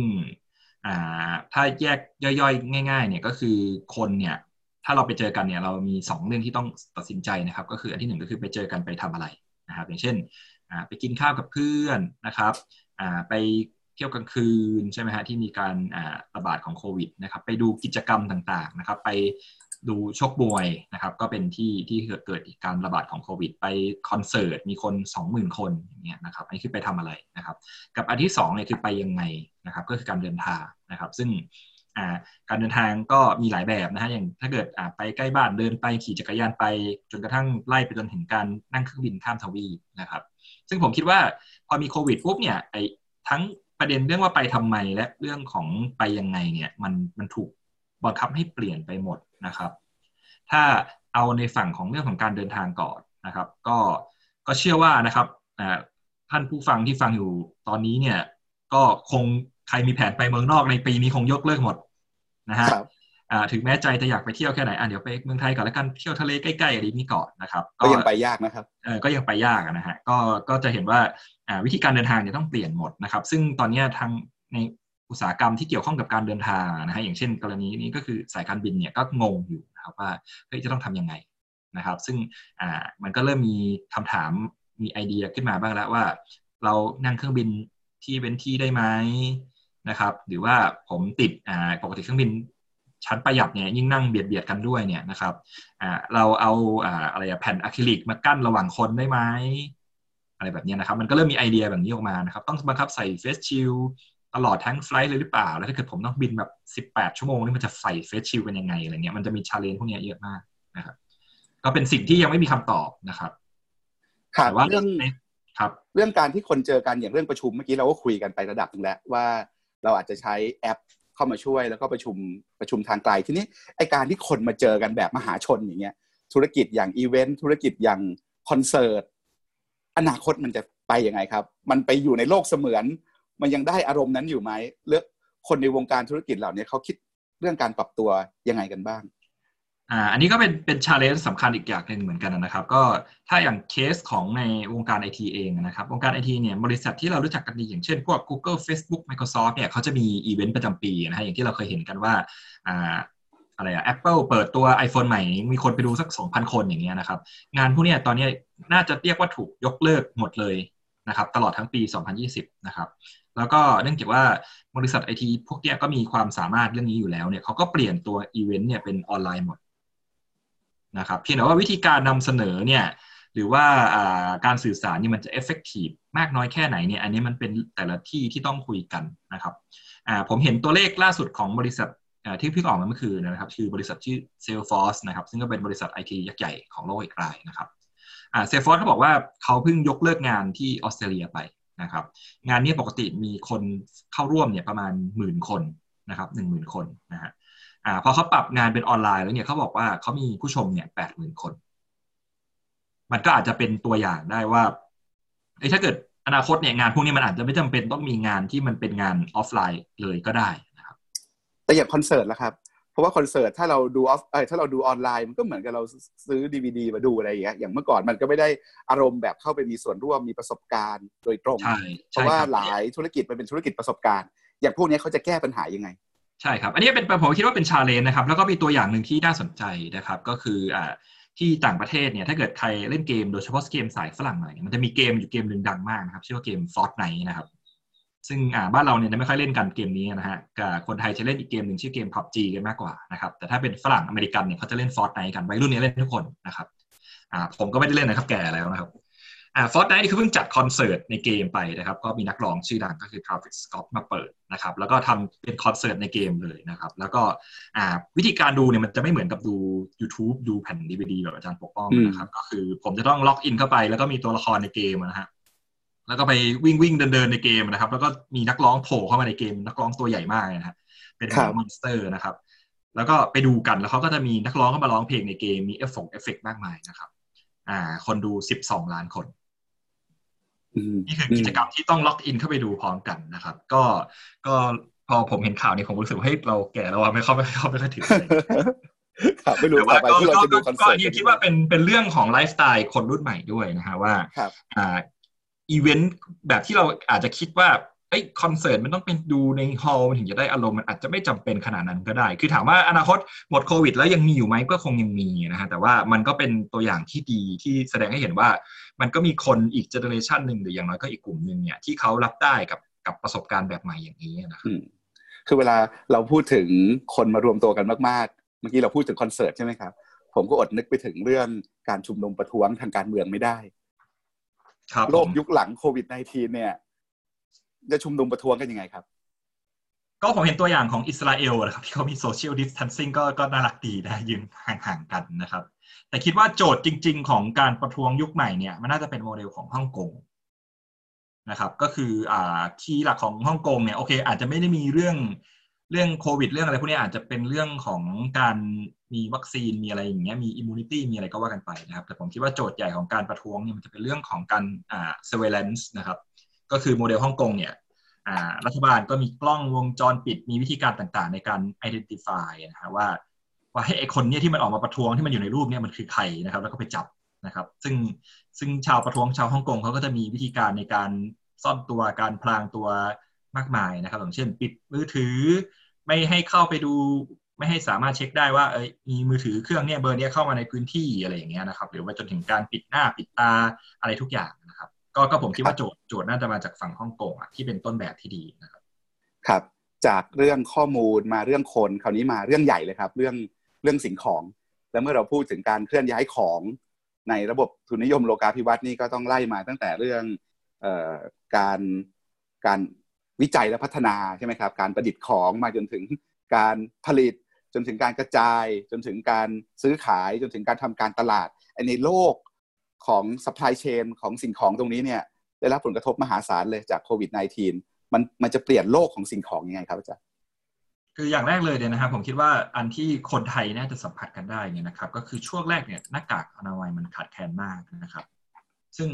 อ่าถ้าแยกย่อยๆง่ายๆเนี่ยก็คือคนเนี่ยถ้าเราไปเจอกันเนี่ยเรามีสองเรื่องที่ต้องตัดสินใจนะครับก็คืออันที่หนึ่งก็คือไปเจอกันไปทำอะไรนะครับอย่างเช่นไปกินข้าวกับเพื่อนนะครับไปเที่ยวกลางคืนใช่ไหมฮะที่มีการระบาดของโควิดนะครับไปดูกิจกรรมต่างๆนะครับไป ดูชกบวยนะครับก็เป็นที่ที่เกิดการระบาดของโควิดไปคอนเสิร์ตมีคน สองหมื่น คนอย่างเงี้ยนะครับอันนี้คือไปทำอะไรนะครับกับอันที่สองเนี่ยคือไปยังไงนะครับก็คือการเดินทางนะครับซึ่งการเดินทางก็มีหลายแบบนะฮะอย่างถ้าเกิดไปใกล้บ้านเดินไปขี่จักรยานไปจนกระทั่งไล่ไปจนถึงการนั่งเครื่องบินข้ามทวีปนะครับซึ่งผมคิดว่าพอมีโควิดปุ๊บเนี่ยไอ้ทั้งประเด็นเรื่องว่าไปทำไมและเรื่องของไปยังไงเนี่ยมันมันถูกบังคับให้เปลี่ยนไปหมดนะครับถ้าเอาในฝั่งของเรื่องของการเดินทางก่อนนะครับก็ก็เชื่อว่านะครับท่านผู้ฟังที่ฟังอยู่ตอนนี้เนี่ยก็คงใครมีแผนไปเมืองนอกในปีนี้คงยกเลิกหมดนะฮะถึงแม้ใจจะอยากไปเที่ยวแค่ไหนอ่ะเดี๋ยวไปเมืองไทยก่อนแล้วกันเที่ยวทะเลใกล้ๆอะไรนี้ก่อนนะครับก็ยังไปยากนะครับเออก็ยังไปยากนะฮะก็ก็จะเห็นว่าวิธีการเดินทางเนี่ยต้องเปลี่ยนหมดนะครับซึ่งตอนนี้ทางในอุตสาหกรรมที่เกี่ยวข้องกับการเดินทางนะฮะอย่างเช่นกรณีนี้ก็คือสายการบินเนี่ยก็งงอยู่นะครับว่าเฮ้ยจะต้องทำยังไงนะครับซึ่งอ่ามันก็เริ่มมีคำถามมีไอเดียขึ้นมาบ้างแล้วว่าเรานั่งเครื่องบินที่เว้นที่ได้ไหมนะครับหรือว่าผมติดอ่าปกติเครื่องบินชั้นประหยัดเนี่ยยิ่งนั่งเบียดเบียดกันด้วยเนี่ยนะครับอ่าเราเอาอ่าอะไรแผ่นอะคริลิกมากั้นระหว่างคนได้ไหมอะไรแบบนี้นะครับมันก็เริ่มมีไอเดียแบบนี้ออกมานะครับต้องบังคับใส่เฟสชิลตลอดทั้งไฟล์เลยหรือเปล่าแล้วถ้าเกิดผมต้องบินแบบสิบแปดชั่วโมงนี่มันจะใส่เฟสชิลเป็นยังไงอะไรเงี้ยมันจะมีชาเลนจ์พวกนี้เยอะมากนะครับก็เป็นสิ่งที่ยังไม่มีคำตอบนะครับค่ะว่าเรื่องครับเรื่องการที่คนเจอกันอย่างเรื่องประชุมเมื่อกี้เราก็คุยกันไประดับนึงแล้วว่าเราอาจจะใช้แอปเข้ามาช่วยแล้วก็ประชุมประชุมทางไกลทีนี้ไอ้การที่คนมาเจอกันแบบมหาชนอย่างเงี้ยธุรกิจอย่างอีเวนต์ธุรกิจอย่างคอนเสิร์ตอนาคตมันจะไปยังไงครับมันไปอยู่ในโลกเสมือนมันยังได้อารมณ์นั้นอยู่ไหมหรือคนในวงการธุรกิจเหล่านี้เขาคิดเรื่องการปรับตัวยังไงกันบ้างอ่าอันนี้ก็เป็นเป็น challenge สำคัญอีกอย่างนึงเหมือนกันนะครับก็ถ้าอย่างเคสของในวงการ ไอ ที เองนะครับวงการ ไอ ที เนี่ยบริษัทที่เรารู้จักกันดีอย่างเช่นพวก Google Facebook Microsoft เนี่ยเขาจะมีอีเวนต์ประจำปีนะฮะอย่างที่เราเคยเห็นกันว่าอ่าอะไรอ่ะ Apple เปิดตัว iPhone ใหม่มีคนไปดูสัก สองพัน คนอย่างเงี้ยนะครับงานพวกเนี้ยตอนนี้น่าจะเรียกว่าถูกยกเลิกหมดเลยนะครับตลอดทั้งปีสองพันยี่สิบนะครับแล้วก็เนื่องจากว่าบริษัท ไอ ที พวกเนี้ยก็มีความสามารถเรื่องนี้อยู่แล้วเนี่ยเขาก็เปลี่ยนตัวอีเวนต์เนี่ยเป็นออนไลน์หมดนะครับเพียงแต่ว่าวิธีการนำเสนอเนี่ยหรือว่าการสื่อสารนี่มันจะ effective มากน้อยแค่ไหนเนี่ยอันนี้มันเป็นแต่ละที่ที่ต้องคุยกันนะครับผมเห็นตัวเลขล่าสุดของบริษัทที่เพิ่งออกมาเมื่อคืนนะครับคือบริษัทชื่อ Salesforce นะครับซึ่งก็เป็นบริษัท ไอ ที ยักษ์ใหญ่ของโลกอีกรายนะครับSalesforce เขาบอกว่าเขาเพิ่งยกเลิกงานที่ออสเตรเลียไปนะครับงานนี้ปกติมีคนเข้าร่วมเนี่ยประมาณ หนึ่งหมื่น คนนะครับ หนึ่งหมื่น คนนะฮะอ่าพอเขาปรับงานเป็นออนไลน์แล้วเนี่ยเขาบอกว่าเขามีผู้ชมเนี่ย แปดหมื่น คนมันก็อาจจะเป็นตัวอย่างได้ว่าไอ้ถ้าเกิดอนาคตเนี่ยงานพวกนี้มันอาจจะไม่จำเป็นต้องมีงานที่มันเป็นงานออฟไลน์เลยก็ได้นะครับแต่อย่างคอนเสิร์ตล่ะครับเพราะว่าคอนเสิร์ตถ้าเราดูออฟเอ้ยถ้าเราดูออนไลน์มันก็เหมือนกับเราซื้อ ดี วี ดี มาดูอะไรอย่างเงี้ยอย่างเมื่อก่อนมันก็ไม่ได้อารมณ์แบบเข้าไปมีส่วนร่วมมีประสบการณ์โดยตรงเพราะว่าหลายธุรกิจมันเป็นธุรกิจประสบการณ์อย่างพวกนี้เขาจะแก้ปัญหายังไงใช่ครับอันนี้เป็นผมคิดว่าเป็น challenge นะครับแล้วก็มีตัวอย่างหนึ่งที่น่าสนใจนะครับก็คืออ่าที่ต่างประเทศเนี่ยถ้าเกิดใครเล่นเกมโดยเฉพาะเกมสายฝรั่งหน่อยมันจะมีเกมอยู่เกมนึงดังมากนะครับชื่อว่าเกม Fortnite นะครับซึ่งบ้านเราเนี่ยไม่ค่อยเล่นกันเกมนี้นะฮะคนไทยจะเล่นอีกเกมหนึ่งชื่อเกม พับจี กันมากกว่านะครับแต่ถ้าเป็นฝรั่งอเมริกันเนี่ยเขาจะเล่น Fortnite กันวัยรุ่นเนี่ยเล่นทุกคนนะครับผมก็ไม่ได้เล่นนะครับแก่แล้วนะครับFortnite นี่คือเพิ่งจัดคอนเสิร์ตในเกมไปนะครับก็มีนักร้องชื่อดังก็คือ Travis Scott มาเปิดนะครับแล้วก็ทำเป็นคอนเสิร์ตในเกมเลยนะครับแล้วก็วิธีการดูเนี่ยมันจะไม่เหมือนกับดู YouTube ดูแผ่น ดี วี ดี แบบอาจารย์ปกป้องนะครับก็คือผมจะต้องล็อกอินเข้าไปแล้วก็มีตัวละครในเกมนะฮะแล้วก็ไปวิ่งวิ่งเดินๆในเกมนะครับแล้วก็มีนักร้องโผล่เข้ามาในเกมนักร้องตัวใหญ่มากนะฮะเป็นมอนสเตอร์นะครับแล้วก็ไปดูกันแล้วเขาก็จะมีนักร้องเข้ามาร้องเพลงในเกมมีเอฟเฟกต์เอฟเฟกต์มากมายนะครับอ่าคนดูสิบสองล้านคนนี่คือกิจกรรมที่ต้องล็อกอินเข้าไปดูพร้อมกันนะครับก็ก็พอผมเห็นข่าวนี้ผมรู้สึกว่าเฮ้ยเราแก่แล้วว่าไม่เข้าไม่เข้าไม่ค่อยถึงเลยครับไม่รู้ว่าไปที่เราจะดูคอนเสิร์ตก็คิดว่าเป็นเป็นเรื่องของไลฟ์สไตล์คนรุ่นใหม่ด้วยนะฮะว่าอ่าอีเวนต์แบบที่เราอาจจะคิดว่าไอ้คอนเสิร์ตมันต้องเป็นดูในฮอลล์มันถึงจะได้อารมณ์มันอาจจะไม่จำเป็นขนาดนั้นก็ได้คือถามว่าอนาคตหมดโควิดแล้วยังมีอยู่ไหมก็คงยังมีนะฮะแต่ว่ามันก็เป็นตัวอย่างที่ดีที่แสดงให้เห็นว่ามันก็มีคนอีกเจเนอเรชันหนึ่งหรืออย่างน้อยก็อีกกลุ่มนึงเนี่ยที่เขารับได้กับกับประสบการณ์แบบใหม่อย่างนี้นะครับคือเวลาเราพูดถึงคนมารวมตัวกันมาก เมื่อกี้เราพูดถึงคอนเสิร์ตใช่ไหมครับผมก็อดนึกไปถึงเรื่องการชุมนุมประท้วงทางการเมืองไม่ได้ครับโลกยุคหลังโควิด สิบเก้า เนี่ยจะชุมนุมประท้วงกันยังไงครับก็ผมเห็นตัวอย่างของอิสราเอลนะครับที่เขามีโซเชียลดิสแทนซิ่งก็ก็น่ารักดีนะยืนห่างๆกันนะครับแต่คิดว่าโจทย์จริงๆของการประท้วงยุคใหม่เนี่ยมันน่าจะเป็นโมเดลของฮ่องกงนะครับก็คืออ่าคีย์หลักของฮ่องกงเนี่ยโอเคอาจจะไม่ได้มีเรื่องเรื่องโควิดเรื่องอะไรพวกนี้อาจจะเป็นเรื่องของการมีวัคซีนมีอะไรอย่างเงี้ยมีอิมมูนิตี้มีอะไรก็ว่ากันไปนะครับแต่ผมคิดว่าโจทย์ใหญ่ของการประท้วงเนี่ยมันจะเป็นเรื่องของการอ่า surveillance นะครับก็คือโมเดลฮ่องกงเนี่ยอ่ารัฐบาลก็มีกล้องวงจรปิดมีวิธีการต่างๆในการ identify นะฮะว่าว่าไอ้คนเนี่ยที่มันออกมาประท้วงที่มันอยู่ในรูปเนี่ยมันคือใครนะครับแล้วก็ไปจับนะครับซึ่งซึ่งชาวประท้วงชาวฮ่องกงเขาก็จะมีวิธีการในการซ่อนตัวการพรางตัวมากมายนะครับอย่างเช่นปิดมือถือไม่ให้เข้าไปดูไม่ให้สามารถเช็คได้ว่าเอ้ยมีมือถือเครื่องเนี่ยเบอร์เนี่ยเข้ามาในพื้นที่อะไรอย่างเงี้ยนะครับหรือว่าจนถึงการปิดหน้าปิดตาอะไรทุกอย่างนะครับก็ก็ผมคิดว่าโจทย์โจทย์น่าจะมาจากฝั่งฮ่องกงอ่ะที่เป็นต้นแบบที่ดีนะครับครับจากเรื่องข้อมูลมาเรื่องคนคราวนี้มาเรื่องใหญ่เลยครับเรื่องเรื่องสิ่งของแล้วเมื่อเราพูดถึงการเคลื่อนย้ายของในระบบทุนนิยมโลกาภิวัตน์นี่ก็ต้องไล่มาตั้งแต่เรื่องเอ่อการการวิจัยและพัฒนาใช่ไหมครับการประดิษฐ์ของมาจนถึงการผลิตจนถึงการกระจายจนถึงการซื้อขายจนถึงการทำการตลาดในโลกของซัพพลายเชนของสิ่งของตรงนี้เนี่ยได้รับผลกระทบมหาศาลเลยจากโควิด สิบเก้า มันมันจะเปลี่ยนโลกของสิ่งของยังไงครับอาจารย์คืออย่างแรกเลยเนี่ยนะครับผมคิดว่าอันที่คนไทยน่าจะสัมผัสกันได้เนี่ยนะครับก็คือช่วงแรกเนี่ยหน้ากากอนามัยมันขาดแคลนมากนะครับซึ่ง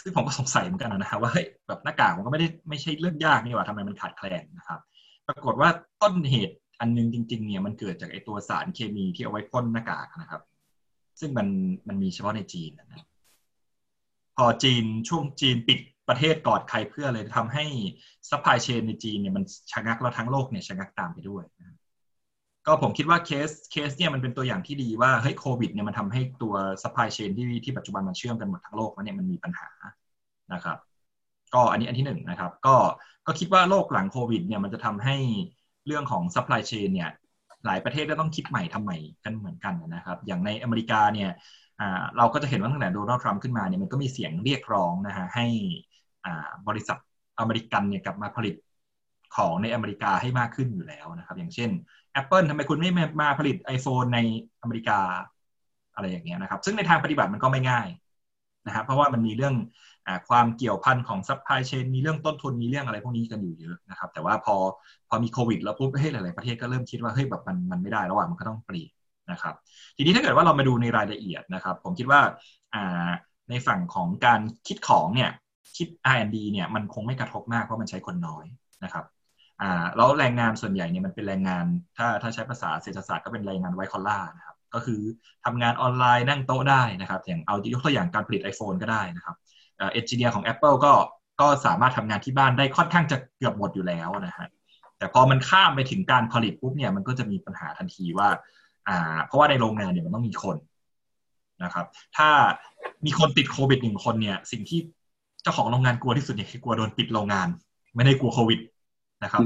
ซึ่งผมก็สงสัยเหมือนกันนะฮะว่าแบบหน้ากากมันก็ไม่ได้ไม่ใช่เรื่องยากนี่หว่าทำไมมันขาดแคลนนะครับปรากฏว่าต้นเหตุอันนึงจริงๆเนี่ยมันเกิดจากไอ้ตัวสารเคมีที่เอาไว้พ่นหน้ากากนะครับซึ่งมันมันมีเฉพาะในจีนนะพอจีนช่วงจีนปิดประเทศกอดใครเพื่อเลยทำให้ซัพพลายเชนในจีนเนี่ยมันชะงักแล้วทั้งโลกเนี่ยชะงักตามไปด้วยนะก็ผมคิดว่าเคสเคสเนี่ยมันเป็นตัวอย่างที่ดีว่าเฮ้ยโควิดเนี่ยมันทำให้ตัวซัพพลายเชนที่ที่ปัจจุบันมันเชื่อมกันหมดทั้งโลกเนี่ยมันมีปัญหานะครับก็อันนี้อันที่หนึ่งนะครับก็ก็คิดว่าโลกหลังโควิดเนี่ยมันจะทำให้เรื่องของซัพพลายเชนเนี่ยหลายประเทศก็ต้องคิดใหม่ทำใหม่กันเหมือนกันนะครับอย่างในอเมริกาเนี่ยเราก็จะเห็นว่าตั้งแต่โดนัลด์ทรัมป์ขึ้นมาเนี่ยมันก็มีเสียงเรียกร้องนะฮะให้บริษัทอเมริกันเนี่ยกลับมาผลิตของในอเมริกาให้มากขึ้นอยู่แล้วนะครับอย่างเช่น Apple ทำไมคุณไม่มาผลิต iPhone ในอเมริกาอะไรอย่างเงี้ยนะครับซึ่งในทางปฏิบัติมันก็ไม่ง่ายนะครับเพราะว่ามันมีเรื่องความเกี่ยวพันของซัพพลายเชนมีเรื่องต้นทุนมีเรื่องอะไรพวกนี้กันอยู่เยอะนะครับแต่ว่าพอพอมีโควิดแล้วปุ๊บเฮ้ยหลายๆประเทศก็เริ่มคิดว่าเฮ้ยแบบมันมันไม่ได้แล้วอ่ะมันก็ต้องเปลี่ยนนะครับทีนี้ถ้าเกิดว่าเรามาดูในรายละเอียดนะครับผมคิดว่าในฝั่งของการคิดของเนี่ยคิด อาร์ แอนด์ ดี เนี่ยมันคงไม่กระทบมากเพราะมันใช้คนน้อยนะครับแล้วแรงงานส่วนใหญ่เนี่ยมันเป็นแรงงานถ้าถ้าใช้ภาษาเศรษฐศาสตร์ก็เป็นแรงงานไวท์คอลลาร์นะครับก็คือทำงานออนไลน์นั่งโต๊ะได้นะครับอย่างเอายกตัวอย่างการผลิต iPhone ก็ได้นะครับเอ่อ engineer ของ Apple ก็ก็สามารถทำงานที่บ้านได้ค่อนข้างจะเกือบหมดอยู่แล้วนะฮะแต่พอมันข้ามไปถึงการผลิตปุ๊บเนี่ยมันก็จะมีปัญหาทันทีว่าอ่าเพราะว่าในโรงงานเนี่ยมันต้องมีคนนะครับถ้ามีคนติดโควิดหนึ่งคนเนี่ยสิ่งที่เจ้าของโรงงานกลัวที่สุดเนี่ยคือกลัวโดนปิดโรงงานไม่ได้กลัวโควิดนะครับ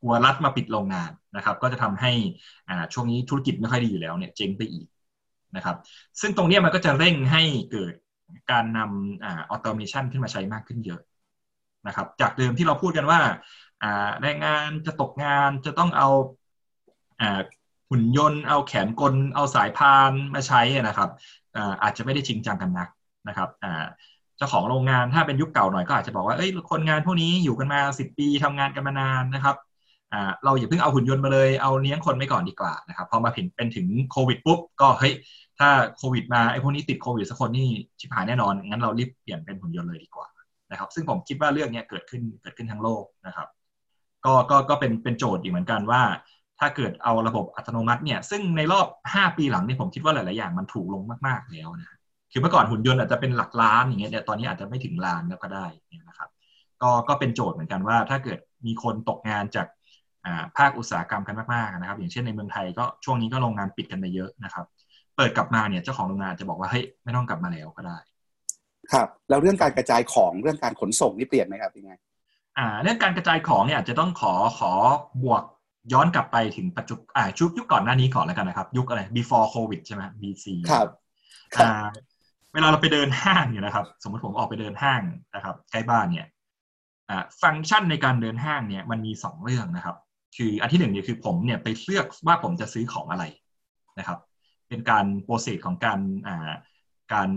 กลัวรัฐมาปิดโรงงานนะครับก็จะทำให้อ่าช่วงนี้ธุรกิจไม่ค่อยดีอยู่แล้วเนี่ยเจ๊งไปอีกนะครับซึ่งตรงนี้มันก็จะเร่งให้เกิดการนำอ่าออโตเมชันขึ้นมาใช้มากขึ้นเยอะนะครับจากเดิมที่เราพูดกันว่าอ่าแรงงานจะตกงานจะต้องเอาอ่าหุ่นยนต์เอาแขนกลเอาสายพานมาใช้นะครับอาจจะไม่ได้จริงจังกันนักนะครับเจ้าของโรงงานถ้าเป็นยุคเก่าหน่อยก็อาจจะบอกว่าเอ้ยคนงานพวกนี้อยู่กันมาสิบปีทำงานกันมานานนะครับเราอย่าเพิ่งเอาหุ่นยนต์มาเลยเอาเลี้ยงคนไว้ก่อนดีกว่านะครับพอมาเป็นถึงโควิดปุ๊บก็เฮ้ยถ้าโควิดมาไอ้พวกนี้ติดโควิดสักคนนี่ชิบหายแน่นอนงั้นเรารีบเปลี่ยนเป็นหุ่นยนต์เลยดีกว่านะครับซึ่งผมคิดว่าเรื่องนี้เกิดขึ้นเกิดขึ้นทั้งโลกนะครับก็ก็ก็เป็นเป็นโจทย์อีกเหมือนกันว่าถ้าเกิดเอาระบบอัตโนมัติเนี่ยซึ่งในรอบห้าปีหลังเนี่ยผมคิดว่าหลายๆอย่างมันถูกลงมากๆแล้วนะคือเมื่อก่อนหุ่นยนต์อาจจะเป็นหลักล้านอย่างเงี้ยแต่ตอนนี้อาจจะไม่ถึงล้านแล้วก็ได้นะครับก็ก็เป็นโจทย์เหมือนกันว่าถ้าเกิดมีคนตกงานจากอ่าภาคอุตสาหกรรมกันมากๆนะครับอย่างเช่นในเมืองไทยก็ช่วงนี้ก็โรงงานปิดกันไปเยอะนะครับเปิดกลับมาเนี่ยเจ้าของโรงงานจะบอกว่าเฮ้ยไม่ต้องกลับมาแล้วก็ได้ครับแล้วเรื่องการกระจายของเรื่องการขนส่งนี่เปลี่ยนมั้ยครับยังไงอ่าเรื่องการกระจายของเนี่ยอาจจะต้องขอขอบวก ย้อนกลับไปถึงปัจจุบันยุคก่อนหน้านี้ก่อนแล้วกันนะครับยุคอะไร before covid ใช่ไหม บี ซี ครับเวลาเราไปเดินห้างเนี่ยนะครับสมมติผมออกไปเดินห้างนะครับใกล้บ้านเนี่ยฟังก์ชันในการเดินห้างเนี่ยมันมีสองเรื่องนะครับคืออันที่หนึ่งเนี่ยคือผมเนี่ยไปเลือกว่าผมจะซื้อของอะไรนะครับเป็นการโปรเซสของการการ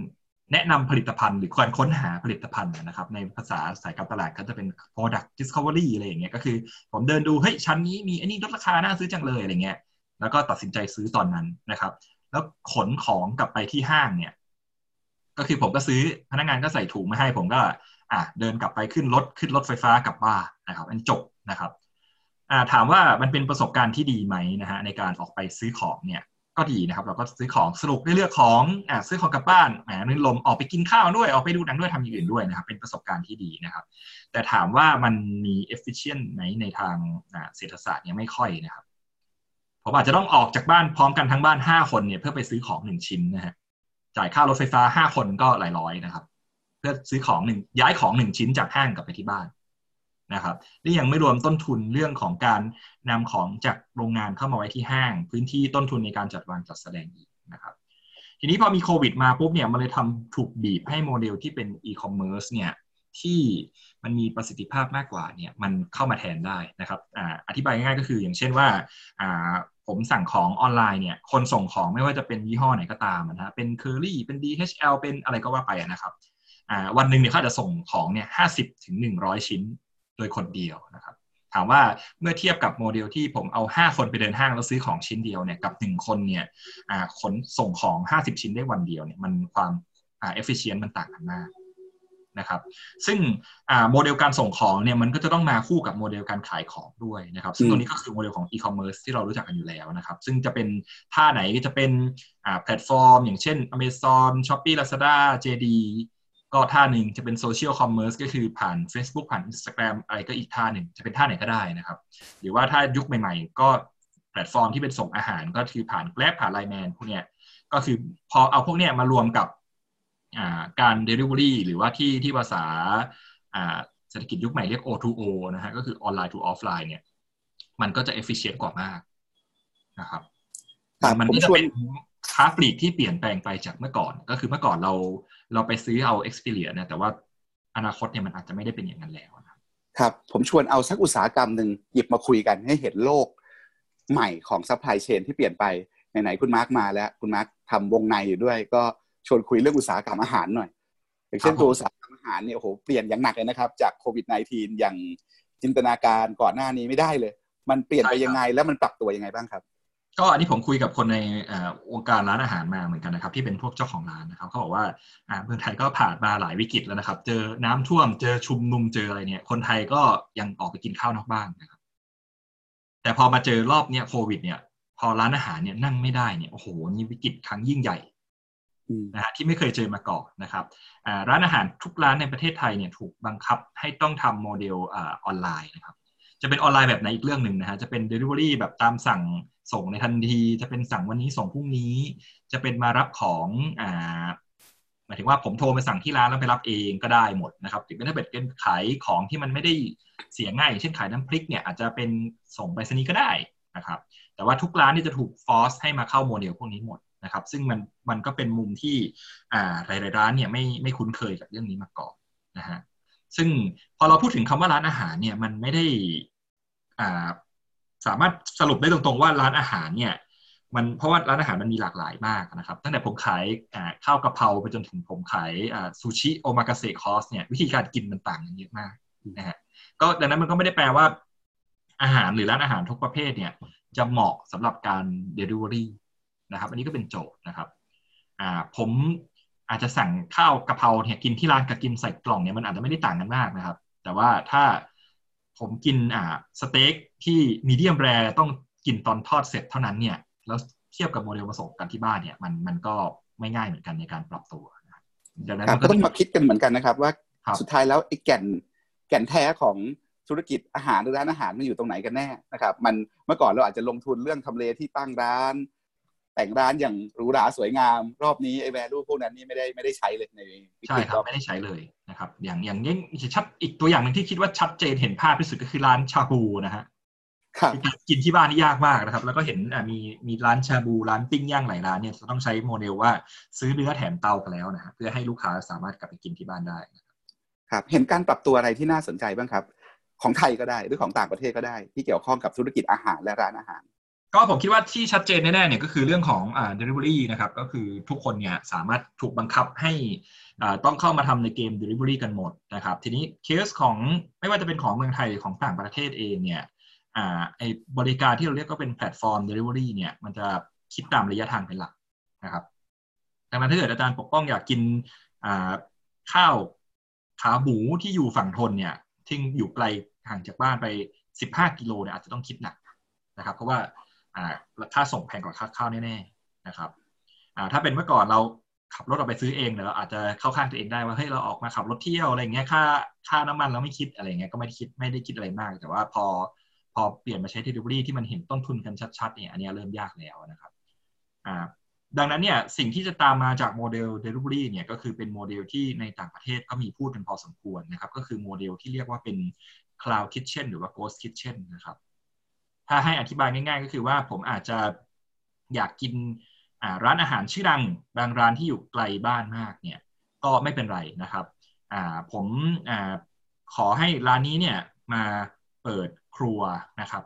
แนะนำผลิตภัณฑ์หรือการค้นหาผลิตภัณฑ์นะครับในภาษาสายการตลาดก็จะเป็น product discovery อะไรอย่างเงี้ยก็คือผมเดินดูเฮ้ยชั้นนี้มีไอ้นี่ลดราคาน่าซื้อจังเลยอะไรเงี้ยแล้วก็ตัดสินใจซื้อตอนนั้นนะครับแล้วขนของกลับไปที่ห้างเนี่ยก็คือผมก็ซื้อพนักงานก็ใส่ถุงมาให้ผมก็อ่ะเดินกลับไปขึ้นรถขึ้นรถไฟฟ้ากลับบ้านนะครับอันจบนะครับอ่าถามว่ามันเป็นประสบการณ์ที่ดีไหมนะฮะในการออกไปซื้อของเนี่ยก็ดีนะครับเราก็ซื้อของสนุกได้เลือกของอ่าซื้อของกลับบ้านแหมลื่นลมออกไปกินข้าวด้วยออกไปดูหนังด้วยทำอย่างอื่นด้วยนะครับเป็นประสบการณ์ที่ดีนะครับแต่ถามว่ามันมี efficient ไหมในทางอ่าเศรษฐศาสตร์เนี่ยไม่ค่อยนะครับผมอาจจะต้องออกจากบ้านพร้อมกันทั้งบ้านห้าคนเนี่ยเพื่อไปซื้อของหนึ่งชิ้นนะฮะจ่ายค่ารถไฟฟ้าห้าคนก็หลายร้อยนะครับเพื่อซื้อของหนึ่งย้ายของหนึ่งชิ้นจากห้างกลับไปที่บ้านนะครับนี่ยังไม่รวมต้นทุนเรื่องของการนำของจากโรงงานเข้ามาไว้ที่ห้างพื้นที่ต้นทุนในการจัดวางจัดแสดงอีกนะครับทีนี้พอมีโควิดมาปุ๊บเนี่ยมันเลยทำถูกบีบให้โมเดลที่เป็นอีคอมเมิร์ซเนี่ยที่มันมีประสิทธิภาพมากกว่าเนี่ยมันเข้ามาแทนได้นะครับ อ, อธิบายง่ายๆก็คืออย่างเช่นว่าผมสั่งของออนไลน์เนี่ยคนส่งของไม่ว่าจะเป็นยี่ห้อไหนก็ตามนะฮะเป็น Curry เป็น ดี เอช แอล เป็นอะไรก็ว่าไปนะครับวันหนึ่งเนี่ยเขาจะส่งของเนี่ยห้าสิบถึงหนึ่งร้อยชิ้นโดยคนเดียวนะครับถามว่าเมื่อเทียบกับโมเดลที่ผมเอาห้าคนไปเดินห้างแล้วซื้อของชิ้นเดียวเนี่ยกับหนึ่งคนเนี่ยขนส่งของห้าสิบชิ้นได้วันเดียวเนี่ยมันความอ่า efficient มันต่างกันมากนะครับซึ่งโมเดลการส่งของเนี่ยมันก็จะต้องมาคู่กับโมเดลการขายของด้วยนะครับซึ่งตัวนี้ก็คือโมเดลของ e-commerce ที่เรารู้จักกันอยู่แล้วนะครับซึ่งจะเป็นท่าไหนก็จะเป็นแพลตฟอร์มอย่างเช่น Amazon, Shopee, Lazada, เจ ดี ก็ท่าหนึ่งจะเป็นโซเชียลคอมเมิร์ซก็คือผ่าน Facebook ผ่าน Instagram อะไรก็อีกท่าหนึ่งจะเป็นท่าไหนก็ได้นะครับหรือว่าถ้ายุคใหม่ๆก็แพลตฟอร์มที่เป็นส่งอาหารก็คือผ่าน Grab ผ่าน ไลน์ Man พวกเนี้ยก็คือพอเอาพวกเนี้ยมารวมกับการ delivery หรือว่าที่ที่ภาษาเศรษฐกิจยุคใหม่เรียก โอ ทู โอ นะฮะก็คือ online to offline เนี่ยมันก็จะ efficient กว่ามากนะครับมันก็จะเป็นค้าปลีกที่เปลี่ยนแปลงไปจากเมื่อก่อนก็คือเมื่อก่อนเราเราไปซื้อเอา experience นะแต่ว่าอนาคตเนี่ยมันอาจจะไม่ได้เป็นอย่างนั้นแล้วนะครับผมชวนเอาสักอุตสาหกรรมหนึ่งหยิบมาคุยกันให้เห็นโลกใหม่ของ supply chain ที่เปลี่ยนไปไหนๆคุณมาร์คมาแล้วคุณมาร์คทำวงในอยู่ด้วยก็ชวนคุยเรื่องอุตสาหกรรมอาหารหน่อยอย่างเช่นตัวอุตสาหกรรมอาหารเนี่ยโอ้โหเปลี่ยนอย่างหนักเลยนะครับจากโควิด สิบเก้า อย่างจินตนาการก่อนหน้านี้ไม่ได้เลยมันเปลี่ยนไปยังไงแล้วมันปรับตัวยังไงบ้างครับก็อันนี้ผมคุยกับคนในวงการร้านอาหารมาเหมือนกันนะครับที่เป็นพวกเจ้าของร้านนะครับเขาบอกว่าเมืองไทยก็ผ่านมาหลายวิกฤตแล้วนะครับเจอน้ำท่วมเจอชุมนุมเจออะไรเนี่ยคนไทยก็ยังออกไปกินข้าวนอกบ้านนะครับแต่พอมาเจอรอบเนี้ยโควิดเนี่ยพอร้านอาหารเนี่ยนั่งไม่ได้เนี่ยโอ้โหนี่วิกฤตครั้งยิ่งใหญ่นะฮะที่ไม่เคยเจอมาก่อนนะครับร้านอาหารทุกร้านในประเทศไทยเนี่ยถูกบังคับให้ต้องทำโมเดลออนไลน์นะครับจะเป็นออนไลน์แบบไหนอีกเรื่องหนึ่งนะฮะจะเป็น delivery แบบตามสั่งส่งในทันทีจะเป็นสั่งวันนี้ส่งพรุ่งนี้จะเป็นมารับของอ่าหมายถึงว่าผมโทรไปสั่งที่ร้านแล้วไปรับเองก็ได้หมดนะครับถึงแม้ถ้าเป็นขายของที่มันไม่ได้เสียง่ายเช่นขายน้ำพริกเนี่ยอาจจะเป็นส่งไปสนีก็ได้นะครับแต่ว่าทุกร้านนี่จะถูกฟอร์สให้มาเข้าโมเดลพวกนี้หมดนะครับซึ่งมันมันก็เป็นมุมที่อ่าหลายๆร้านเนี่ยไม่ไม่คุ้นเคยกับเรื่องนี้มาก่อนนะฮะซึ่งพอเราพูดถึงคำว่าร้านอาหารเนี่ยมันไม่ได้อ่าสามารถสรุปได้ตรงๆว่าร้านอาหารเนี่ยมันเพราะว่าร้านอาหารมันมีหลากหลายมากนะครับตั้งแต่ผมขายอ่าข้าวกะเพราไปจนถึงผมขายอ่าซูชิโอมากาเสะคอร์สเนี่ยวิธีการกินมันต่างกันเยอะมากนะฮะก็ดังนั้นมันก็ไม่ได้แปลว่าอาหารหรือร้านอาหารทุกประเภทเนี่ยจะเหมาะสำหรับการ deliveryนะครับอันนี้ก็เป็นโจทย์นะครับอ่าผมอาจจะสั่งข้าวกะเพราเนี่ยกินที่ร้านกับกินใส่กล่องเนี่ยมันอาจจะไม่ได้ต่างกันมากนะครับแต่ว่าถ้าผมกินอ่าสเต็กที่มีเดียมแรร์ต้องกินตอนทอดเสร็จเท่านั้นเนี่ยแล้วเทียบกับโมเดลผสมกันที่บ้านเนี่ยมันมันก็ไม่ง่ายเหมือนกันในการปรับตัวนะดังนั้นก็ต้องมาคิดกันเหมือนกันนะครับว่าสุดท้ายแล้วไอ้แก่นแก่นแท้ของธุรกิจอาหารหรือร้านอาหารมันอยู่ตรงไหนกันแน่นะครับมันเมื่อก่อนเราอาจจะลงทุนเรื่องทำเลที่ตั้งร้านแต่งร้านอย่างหรูหราสวยงามรอบนี้ไอ้ value พวกนั้นนี่ไม่ได้ไม่ได้ใช้เลยในใช่ครับไม่ได้ใช้เลยนะครับอย่างอย่างนี้ชัดอีกตัวอย่างนึงที่คิดว่าชัดเจนเห็นภาพที่สุดก็คือร้านชาบูนะฮะ กินที่บ้านนี่ยากมากนะครับแล้วก็เห็นมีมีร้านชาบูร้านปิ้งย่างหลายร้านเนี่ยจะต้องใช้โมเดลว่าซื้อเนื้อแถมเตากันแล้วนะฮะเพื่อให้ลูกค้าสามารถกลับไปกินที่บ้านได้ครับเห็นการปรับตัวอะไรที่น่าสนใจบ้างครับของไทยก็ได้หรือของต่างประเทศก็ได้ที่เกี่ยวข้องกับธุรกิจอาหารและร้านอาหารก็ผมคิดว่าที่ชัดเจนแน่ๆเนี่ยก็คือเรื่องของอ่า delivery นะครับก็คือทุกคนเนี่ยสามารถถูกบังคับให้อ่าต้องเข้ามาทำในเกม delivery กันหมดนะครับทีนี้เคสของไม่ว่าจะเป็นของเมืองไทยของต่างประเทศเองเนี่ยอ่าไอบริการที่เราเรียกก็เป็นแพลตฟอร์ม delivery เนี่ยมันจะคิดตามระยะทางเป็นหลักนะครับดังนั้นถ้าเกิดอาจารย์ปกป้องอยากกินอ่าข้าวขาหมูที่อยู่ฝั่งทนเนี่ยที่อยู่ไกลห่างจากบ้านไปสิบห้ากิโลเนี่ยอาจจะต้องคิดหนักนะครับเพราะว่าอ่าค่าส่งแพงกว่าค่าข้าวแน่ๆนะครับอ่าถ้าเป็นเมื่อก่อนเราขับรถออกไปซื้อเองเนี่ยเราอาจจะเข้าข้างตัวเองได้ว่าเฮ้ยเราออกมาขับรถเที่ยวอะไรเงี้ยค่าค่าน้ำมันเราไม่คิดอะไรเงี้ยก็ไม่ได้คิดไม่ได้คิดอะไรมากแต่ว่าพอพอเปลี่ยนมาใช้ delivery ที่มันเห็นต้นทุนกันชัดๆเนี่ยอันนี้เริ่มยากแล้วนะครับอ่าดังนั้นเนี่ยสิ่งที่จะตามมาจากโมเดล delivery เนี่ยก็คือเป็นโมเดลที่ในต่างประเทศก็มีพูดกันพอสมควรนะครับก็คือโมเดลที่เรียกว่าเป็น cloud kitchen หรือว่า ghost kitchen นะครับถ้าให้อธิบายง่ายๆก็คือว่าผมอาจจะอยากกินร้านอาหารชื่อดังบางร้านที่อยู่ไกลบ้านมากเนี่ยก็ไม่เป็นไรนะครับผมขอให้ร้านนี้เนี่ยมาเปิดครัวนะครับ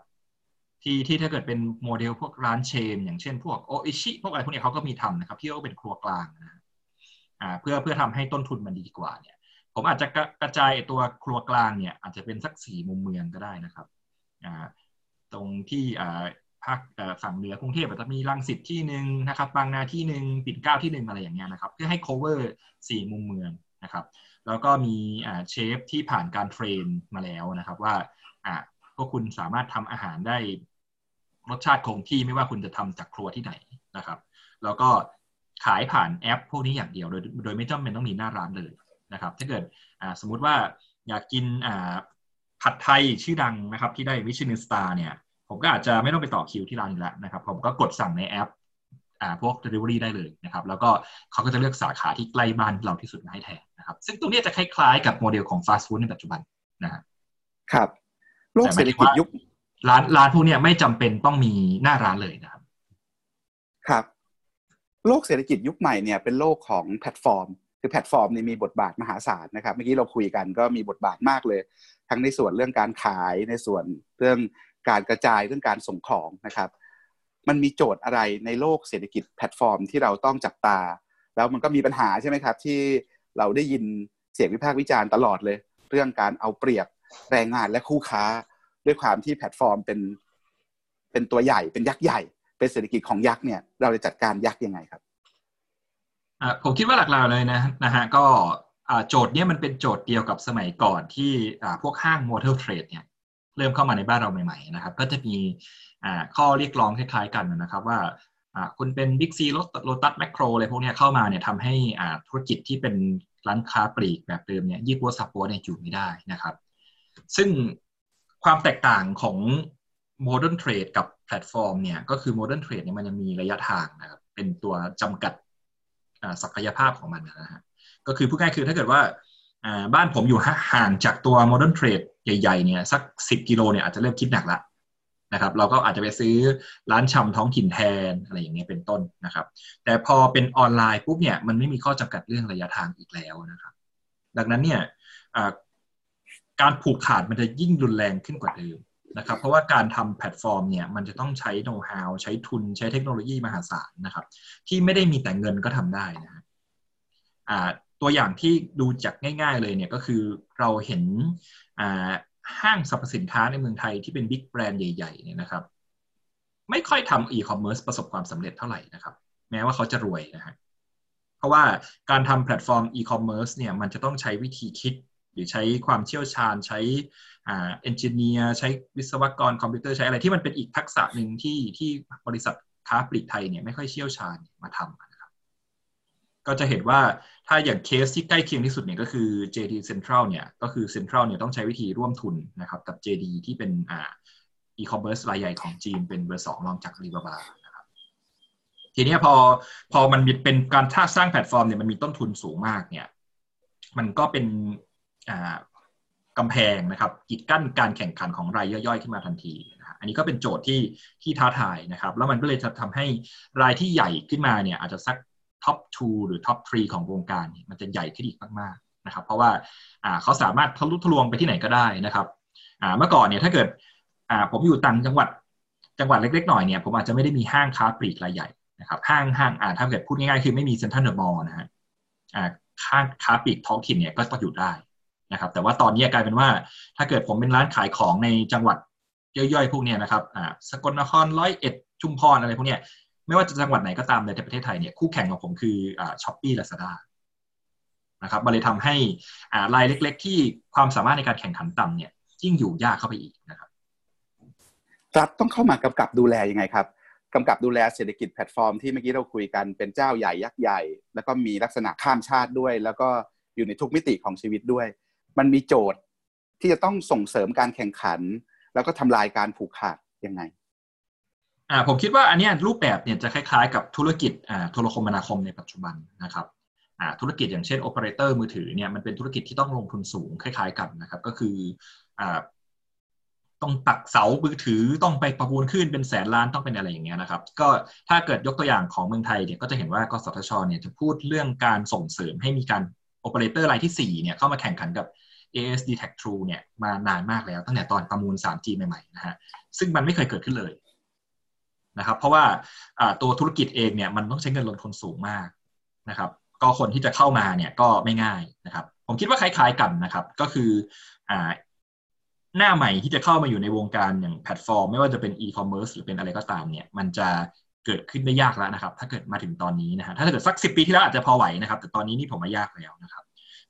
ที่ที่ถ้าเกิดเป็นโมเดลพวกร้านเชนอย่างเช่นพวกโออิชิพวกอะไรพวกนี้เขาก็มีทำนะครับที่เขาเป็นครัวกลางนะอ่าเพื่อเพื่อทำให้ต้นทุนมันดีกว่าเนี่ยผมอาจจะกระจายตัวครัวกลางเนี่ยอาจจะเป็นสักสี่มุมเมืองก็ได้นะครับอ่าตรงที่อ่าภาคฝั่งเหนือกรุงเทพอาจจะมีรังสิตที่หนึ่งนะครับบางนาที่หนึ่งปิ่นเกล้าที่หนึ่งอะไรอย่างเงี้ยนะครับเพื่อให้ cover สี่มุมเมืองนะครับแล้วก็มีอ่าเชฟที่ผ่านการเทรนมาแล้วนะครับว่าอ่าพวกคุณสามารถทำอาหารได้รสชาติคงที่ไม่ว่าคุณจะทำจากครัวที่ไหนนะครับแล้วก็ขายผ่านแอปพวกนี้อย่างเดียวโดยโดยไม่จำเป็นต้องมีหน้าร้านเลยนะครับถ้าเกิดสมมุติว่าอยากกินผัดไทยชื่อดังนะครับที่ได้มิชลินสตาร์เนี่ยผมก็อาจจะไม่ต้องไปต่อคิวที่ร้านอีกแล้วนะครับผมก็กดสั่งในแอปพวก delivery ได้เลยนะครับแล้วก็เขาก็จะเลือกสาขาที่ใกล้บ้านเราที่สุดมาให้แทนนะครับซึ่งตรงนี้จะคล้ายๆกับโมเดลของ fast food ในปัจจุบันนะครับโลกเศรษฐกิจยุคร้านร้านพวกนี้ไม่จำเป็นต้องมีหน้าร้านเลยนะครับครับโลกเศรษฐกิจยุคใหม่เนี่ยเป็นโลกของแพลตฟอร์มคือแพลตฟอร์มนี่มีบทบาทมหาศาลนะครับเมื่อกี้เราคุยกันก็มีบทบาทมากเลยทั้งในส่วนเรื่องการขายในส่วนเรื่องการกระจายเรื่องการส่งของนะครับมันมีโจทย์อะไรในโลกเศรษฐกิจแพลตฟอร์มที่เราต้องจับตาแล้วมันก็มีปัญหาใช่ไหมครับที่เราได้ยินเสียงวิพากษ์วิจารณ์ตลอดเลยเรื่องการเอาเปรียบแรงงานและคู่ค้าด้วยความที่แพลตฟอร์มเป็นเป็นตัวใหญ่เป็นยักษ์ใหญ่เป็นเศรษฐกิจของยักษ์เนี่ยเราจะจัดการยักษ์ยังไงครับอ่าผมคิดว่าหลักๆเลยนะนะฮะก็อ่าโจทย์เนี่ยมันเป็นโจทย์เดียวกับสมัยก่อนที่อ่าพวกห้างโมเดลเทรดเนี่ยเริ่มเข้ามาในบ้านเราใหม่ๆนะครับก็จะมีอ่าข้อเรียกร้องคล้ายๆกันนะครับว่าอ่าคุณเป็น Big C โลตัส แมคโครอะไรพวกเนี้ยเข้ามาเนี่ยทำให้อ่าธุรกิจที่เป็นร้านค้าปลีกแบบเดิมเนี่ยยืดวัวสับวัวเนี่ยอยู่ไม่ได้นะครับซึ่งความแตกต่างของ Modern Trade กับแพลตฟอร์มเนี่ยก็คือ Modern Trade เนี่ยมันยังมีระยะทางนะครับเป็นตัวจำกัดศักยภาพของมันนะฮะก็คือพูดง่ายคือถ้าเกิดว่าบ้านผมอยู่ห่างจากตัว Modern Trade ใหญ่ๆเนี่ยสักสิบกิโลเนี่ยอาจจะเริ่มคิดหนักละนะครับเราก็อาจจะไปซื้อร้านชำท้องถิ่นแทนอะไรอย่างเงี้ยเป็นต้นนะครับแต่พอเป็นออนไลน์ปุ๊บเนี่ยมันไม่มีข้อจำกัดเรื่องระยะทางอีกแล้วนะครับดังนั้นเนี่ยการผูกขาดมันจะยิ่งรุนแรงขึ้นกว่าเดิมนะครับเพราะว่าการทำแพลตฟอร์มเนี่ยมันจะต้องใช้โน้ตฮาวใช้ทุนใช้เทคโนโลยีมหาศาลนะครับที่ไม่ได้มีแต่เงินก็ทำได้นะฮะตัวอย่างที่ดูจากง่ายๆเลยเนี่ยก็คือเราเห็นห้างสรรพสินค้าในเมืองไทยที่เป็นบิ๊กแบรนด์ใหญ่ๆเนี่ยนะครับไม่ค่อยทำอีคอมเมิร์ซประสบความสำเร็จเท่าไหร่นะครับแม้ว่าเขาจะรวยนะฮะเพราะว่าการทำแพลตฟอร์มอีคอมเมิร์ซเนี่ยมันจะต้องใช้วิธีคิดหรือใช้ความเชี่ยวชาญใช้อ่าเอนจิเนียร์ใช้วิศวกรคอมพิวเตอร์ใช้อะไรที่มันเป็นอีกทักษะหนึ่งที่ที่บริษัทค้าปลีกไทยเนี่ยไม่ค่อยเชี่ยวชาญมาทำนะครับก็จะเห็นว่าถ้าอย่างเคสที่ใกล้เคียงที่สุดเนี่ยก็คือ เจ ดี Central เนี่ยก็คือ Central เนี่ยต้องใช้วิธีร่วมทุนนะครับกับ เจ ดี ที่เป็นอ่าอีคอมเมิร์ซรายใหญ่ของจีนเป็นเบอร์สองรองจากอาลีบาบานะครับทีนี้พอพอมันเป็นการถ้าสร้างแพลตฟอร์มเนี่ยมันมีต้นทุนสูงมากเนี่ยมันก็เป็นกำแพงนะครับกีดกั้นการแข่งขันของรายย่อยๆขึ้นมาทันทีนะ อันนี้ก็เป็นโจทย์ที่ที่ท้าทายนะครับแล้วมันก็เลยทำให้รายที่ใหญ่ขึ้นมาเนี่ยอาจจะสักท็อปทูหรือท็อปทรีของวงการมันจะใหญ่ขึ้นอีกมากๆนะครับเพราะว่าเขาสามารถทะลุทะลวงไปที่ไหนก็ได้นะครับเมื่อก่อนเนี่ยถ้าเกิดผมอยู่ต่างจังหวัดจังหวัดเล็กๆหน่อยเนี่ยผมอาจจะไม่ได้มีห้างค้าปลีกรายใหญ่นะครับห้างห้างถ้าเกิดพูดง่ายๆคือไม่มีเซ็นทรัลเดอะมอลล์นะฮะห้างค้าปลีกท้องถิ่นเนี่ยก็จะอยู่ได้นะครับแต่ว่าตอนนี้กลายเป็นว่าถ้าเกิดผมเป็นร้านขายของในจังหวัดย่อยๆพวกเนี้ยนะครับสกลนครร้อยเอ็ดชุมพรอะไรพวกเนี้ยไม่ว่าจะจังหวัดไหนก็ตามในประเทศไทยเนี่ยคู่แข่งของผมคือ Shopee Lazada นะครับมันเลยทำให้รายเล็กๆที่ความสามารถในการแข่งขันต่ำเนี่ยยิ่งอยู่ยากเข้าไปอีกนะครับรัฐต้องเข้ามากำกับดูแลยังไงครับกำกับดูแลเศรษฐกิจแพลตฟอร์มที่เมื่อกี้เราคุยกันเป็นเจ้าใหญ่ยักษ์ใหญ่แล้วก็มีลักษณะข้ามชาติด้วยแล้วก็อยู่ในทุกมิติของชีวิตด้วยมันมีโจทย์ที่จะต้องส่งเสริมการแข่งขันแล้วก็ทำลายการผูกขาดยังไงอ่าผมคิดว่าอันนี้รูปแบบเนี่ยจะคล้ายๆกับธุรกิจอ่าโทรคมนาคมในปัจจุบันนะครับอ่าธุรกิจอย่างเช่นโอเปอเรเตอร์มือถือเนี่ยมันเป็นธุรกิจที่ต้องลงทุนสูงคล้ายๆกันนะครับก็คืออ่าต้องตักเสามือถือต้องไปประมูลขึ้นเป็นแสนล้านต้องเป็นอะไรอย่างเงี้ยนะครับก็ถ้าเกิดยกตัวอย่างของเมืองไทยเนี่ยก็จะเห็นว่ากสทช.เนี่ยจะพูดเรื่องการส่งเสริมให้มีการโอเปอเรเตอร์รายที่สี่เนี่ยเข้ามาแข่งขันกับ เอ เอส ดี Tech True เนี่ยมานานมากแล้วตั้งแต่ตอนประมูล ทรีจี ใหม่ๆนะฮะซึ่งมันไม่เคยเกิดขึ้นเลยนะครับเพราะว่าตัวธุรกิจเองเนี่ยมันต้องใช้เงินลงทุนสูงมากนะครับก็คนที่จะเข้ามาเนี่ยก็ไม่ง่ายนะครับผมคิดว่าคล้ายๆกันนะครับก็คือหน้าใหม่ที่จะเข้ามาอยู่ในวงการอย่างแพลตฟอร์มไม่ว่าจะเป็นอีคอมเมิร์ซหรือเป็นอะไรก็ตามเนี่ยมันจะเกิดขึ้นได้ยากแล้วนะครับถ้าเกิดมาถึงตอนนี้นะฮะถ้าเกิดสักสิบปีที่แล้วอาจจะพอไหวนะครับแต่ตอนนี้นี่ผมว่ายากแล้วนะครับ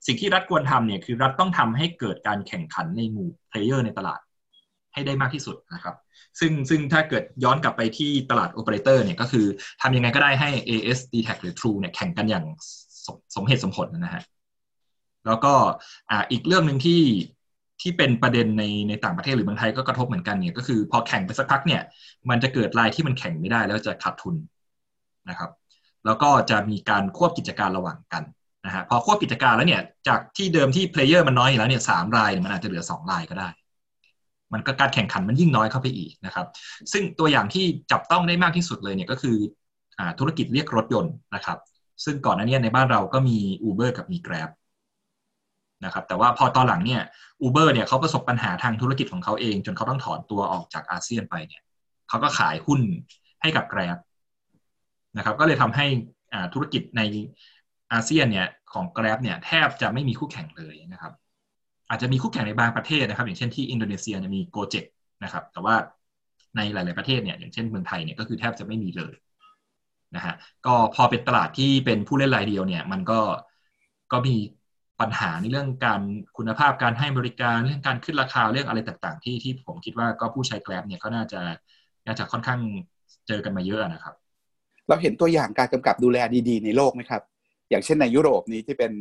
สิ่งที่รัฐควรทำเนี่ยคือรัฐต้องทำให้เกิดการแข่งขันในหมู่เพลเยอร์ในตลาดให้ได้มากที่สุดนะครับซึ่งซึ่งถ้าเกิดย้อนกลับไปที่ตลาดโอเปอเรเตอร์เนี่ยก็คือทำยังไงก็ได้ให้ เอ เอส ดี Tech หรือ True เนี่ยแข่งกันอย่างสม, สมเหตุสมผลนะฮะแล้วก็อ่าอีกเรื่องนึงที่ที่เป็นประเด็นในในต่างประเทศหรือเมืองไทยก็กระทบเหมือนกันเนี่ยก็คือพอแข่งไปสักพักเนี่ยมันจะเกิดรายที่มันแข่งไม่ได้แล้วจะขาดทุนนะครับแล้วก็จะมีการควบกิจการระหว่างกันนะฮะพอควบกิจการแล้วเนี่ยจากที่เดิมที่เพลเยอร์มันน้อยอยู่แล้วเนี่ยสามรายมันอาจจะเหลือสองรายก็ได้มันก็การแข่งขันมันยิ่งน้อยเข้าไปอีกนะครับซึ่งตัวอย่างที่จับต้องได้มากที่สุดเลยเนี่ยก็คืออ่าธุรกิจเรียกรถยนต์นะครับซึ่งก่อนหน้านี้ในบ้านเราก็มี Uber กับมี Grab นะครับแต่ว่าพอตอนหลังเนี่ย Uber เนี่ยเขาประสบปัญหาทางธุรกิจของเขาเองจนเขาต้องถอนตัวออกจากอาเซียนไปเนี่ยเขาก็ขายหุ้นให้กับ Grab นะครับก็เลยทำให้อ่าธุรกิจในอาเซียนเนี่ยของ Grab เนี่ยแทบจะไม่มีคู่แข่งเลยนะครับอาจจะมีคู่แข่งในบางประเทศนะครับอย่างเช่นที่อินโดนีเซียมีโกเจ็กนะครับแต่ว่าในหลายๆประเทศเนี่ยอย่างเช่นเมืองไทยเนี่ยก็คือแทบจะไม่มีเลยนะฮะก็พอเป็นตลาดที่เป็นผู้เล่นรายเดียวเนี่ยมันก็ก็มีปัญหาในเรื่องการคุณภาพการให้บริการเรื่องการขึ้นราคาเรื่องอะไรต่างๆที่ที่ผมคิดว่าก็ผู้ใช้ Grab เนี่ยก็น่าจะน่าจะค่อนข้างเจอกันมาเยอะนะครับเราเห็นตัวอย่างการกำกับดูแลดีๆในโลกไหมครับอย่างเช่นในยุโรปนี้ที่เป็น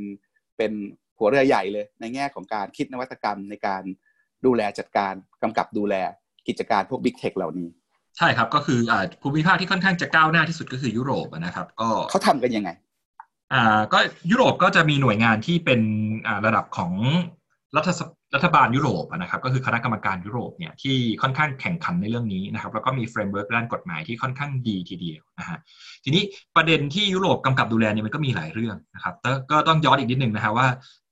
เป็นหัวเรือใหญ่เลยในแง่ของการคิดนวัตกรรมในการดูแลจัดการกำกับดูแลกิจการพวก Big Tech เหล่านี้ใช่ครับก็คืออ่าภูมิภาคที่ค่อนข้างจะก้าวหน้าที่สุดก็คือยุโรปนะครับก็เขาทำกันยังไงอ่าก็ยุโรปก็จะมีหน่วยงานที่เป็นอ่าระดับของรัฐรัฐบาลยุโรปนะครับก็คือคณะกรรมการยุโรปเนี่ยที่ค่อนข้างแข่งขันในเรื่องนี้นะครับแล้วก็มีเฟรมเวิร์คด้านกฎหมายที่ค่อนข้างดีทีเดียวนะฮะทีนี้ประเด็นที่ยุโรปกำกับดูแลเนี่ยมันก็มีหลายเรื่องนะครับก็ต้องย้อนอีกนิดนึงนะฮะว่า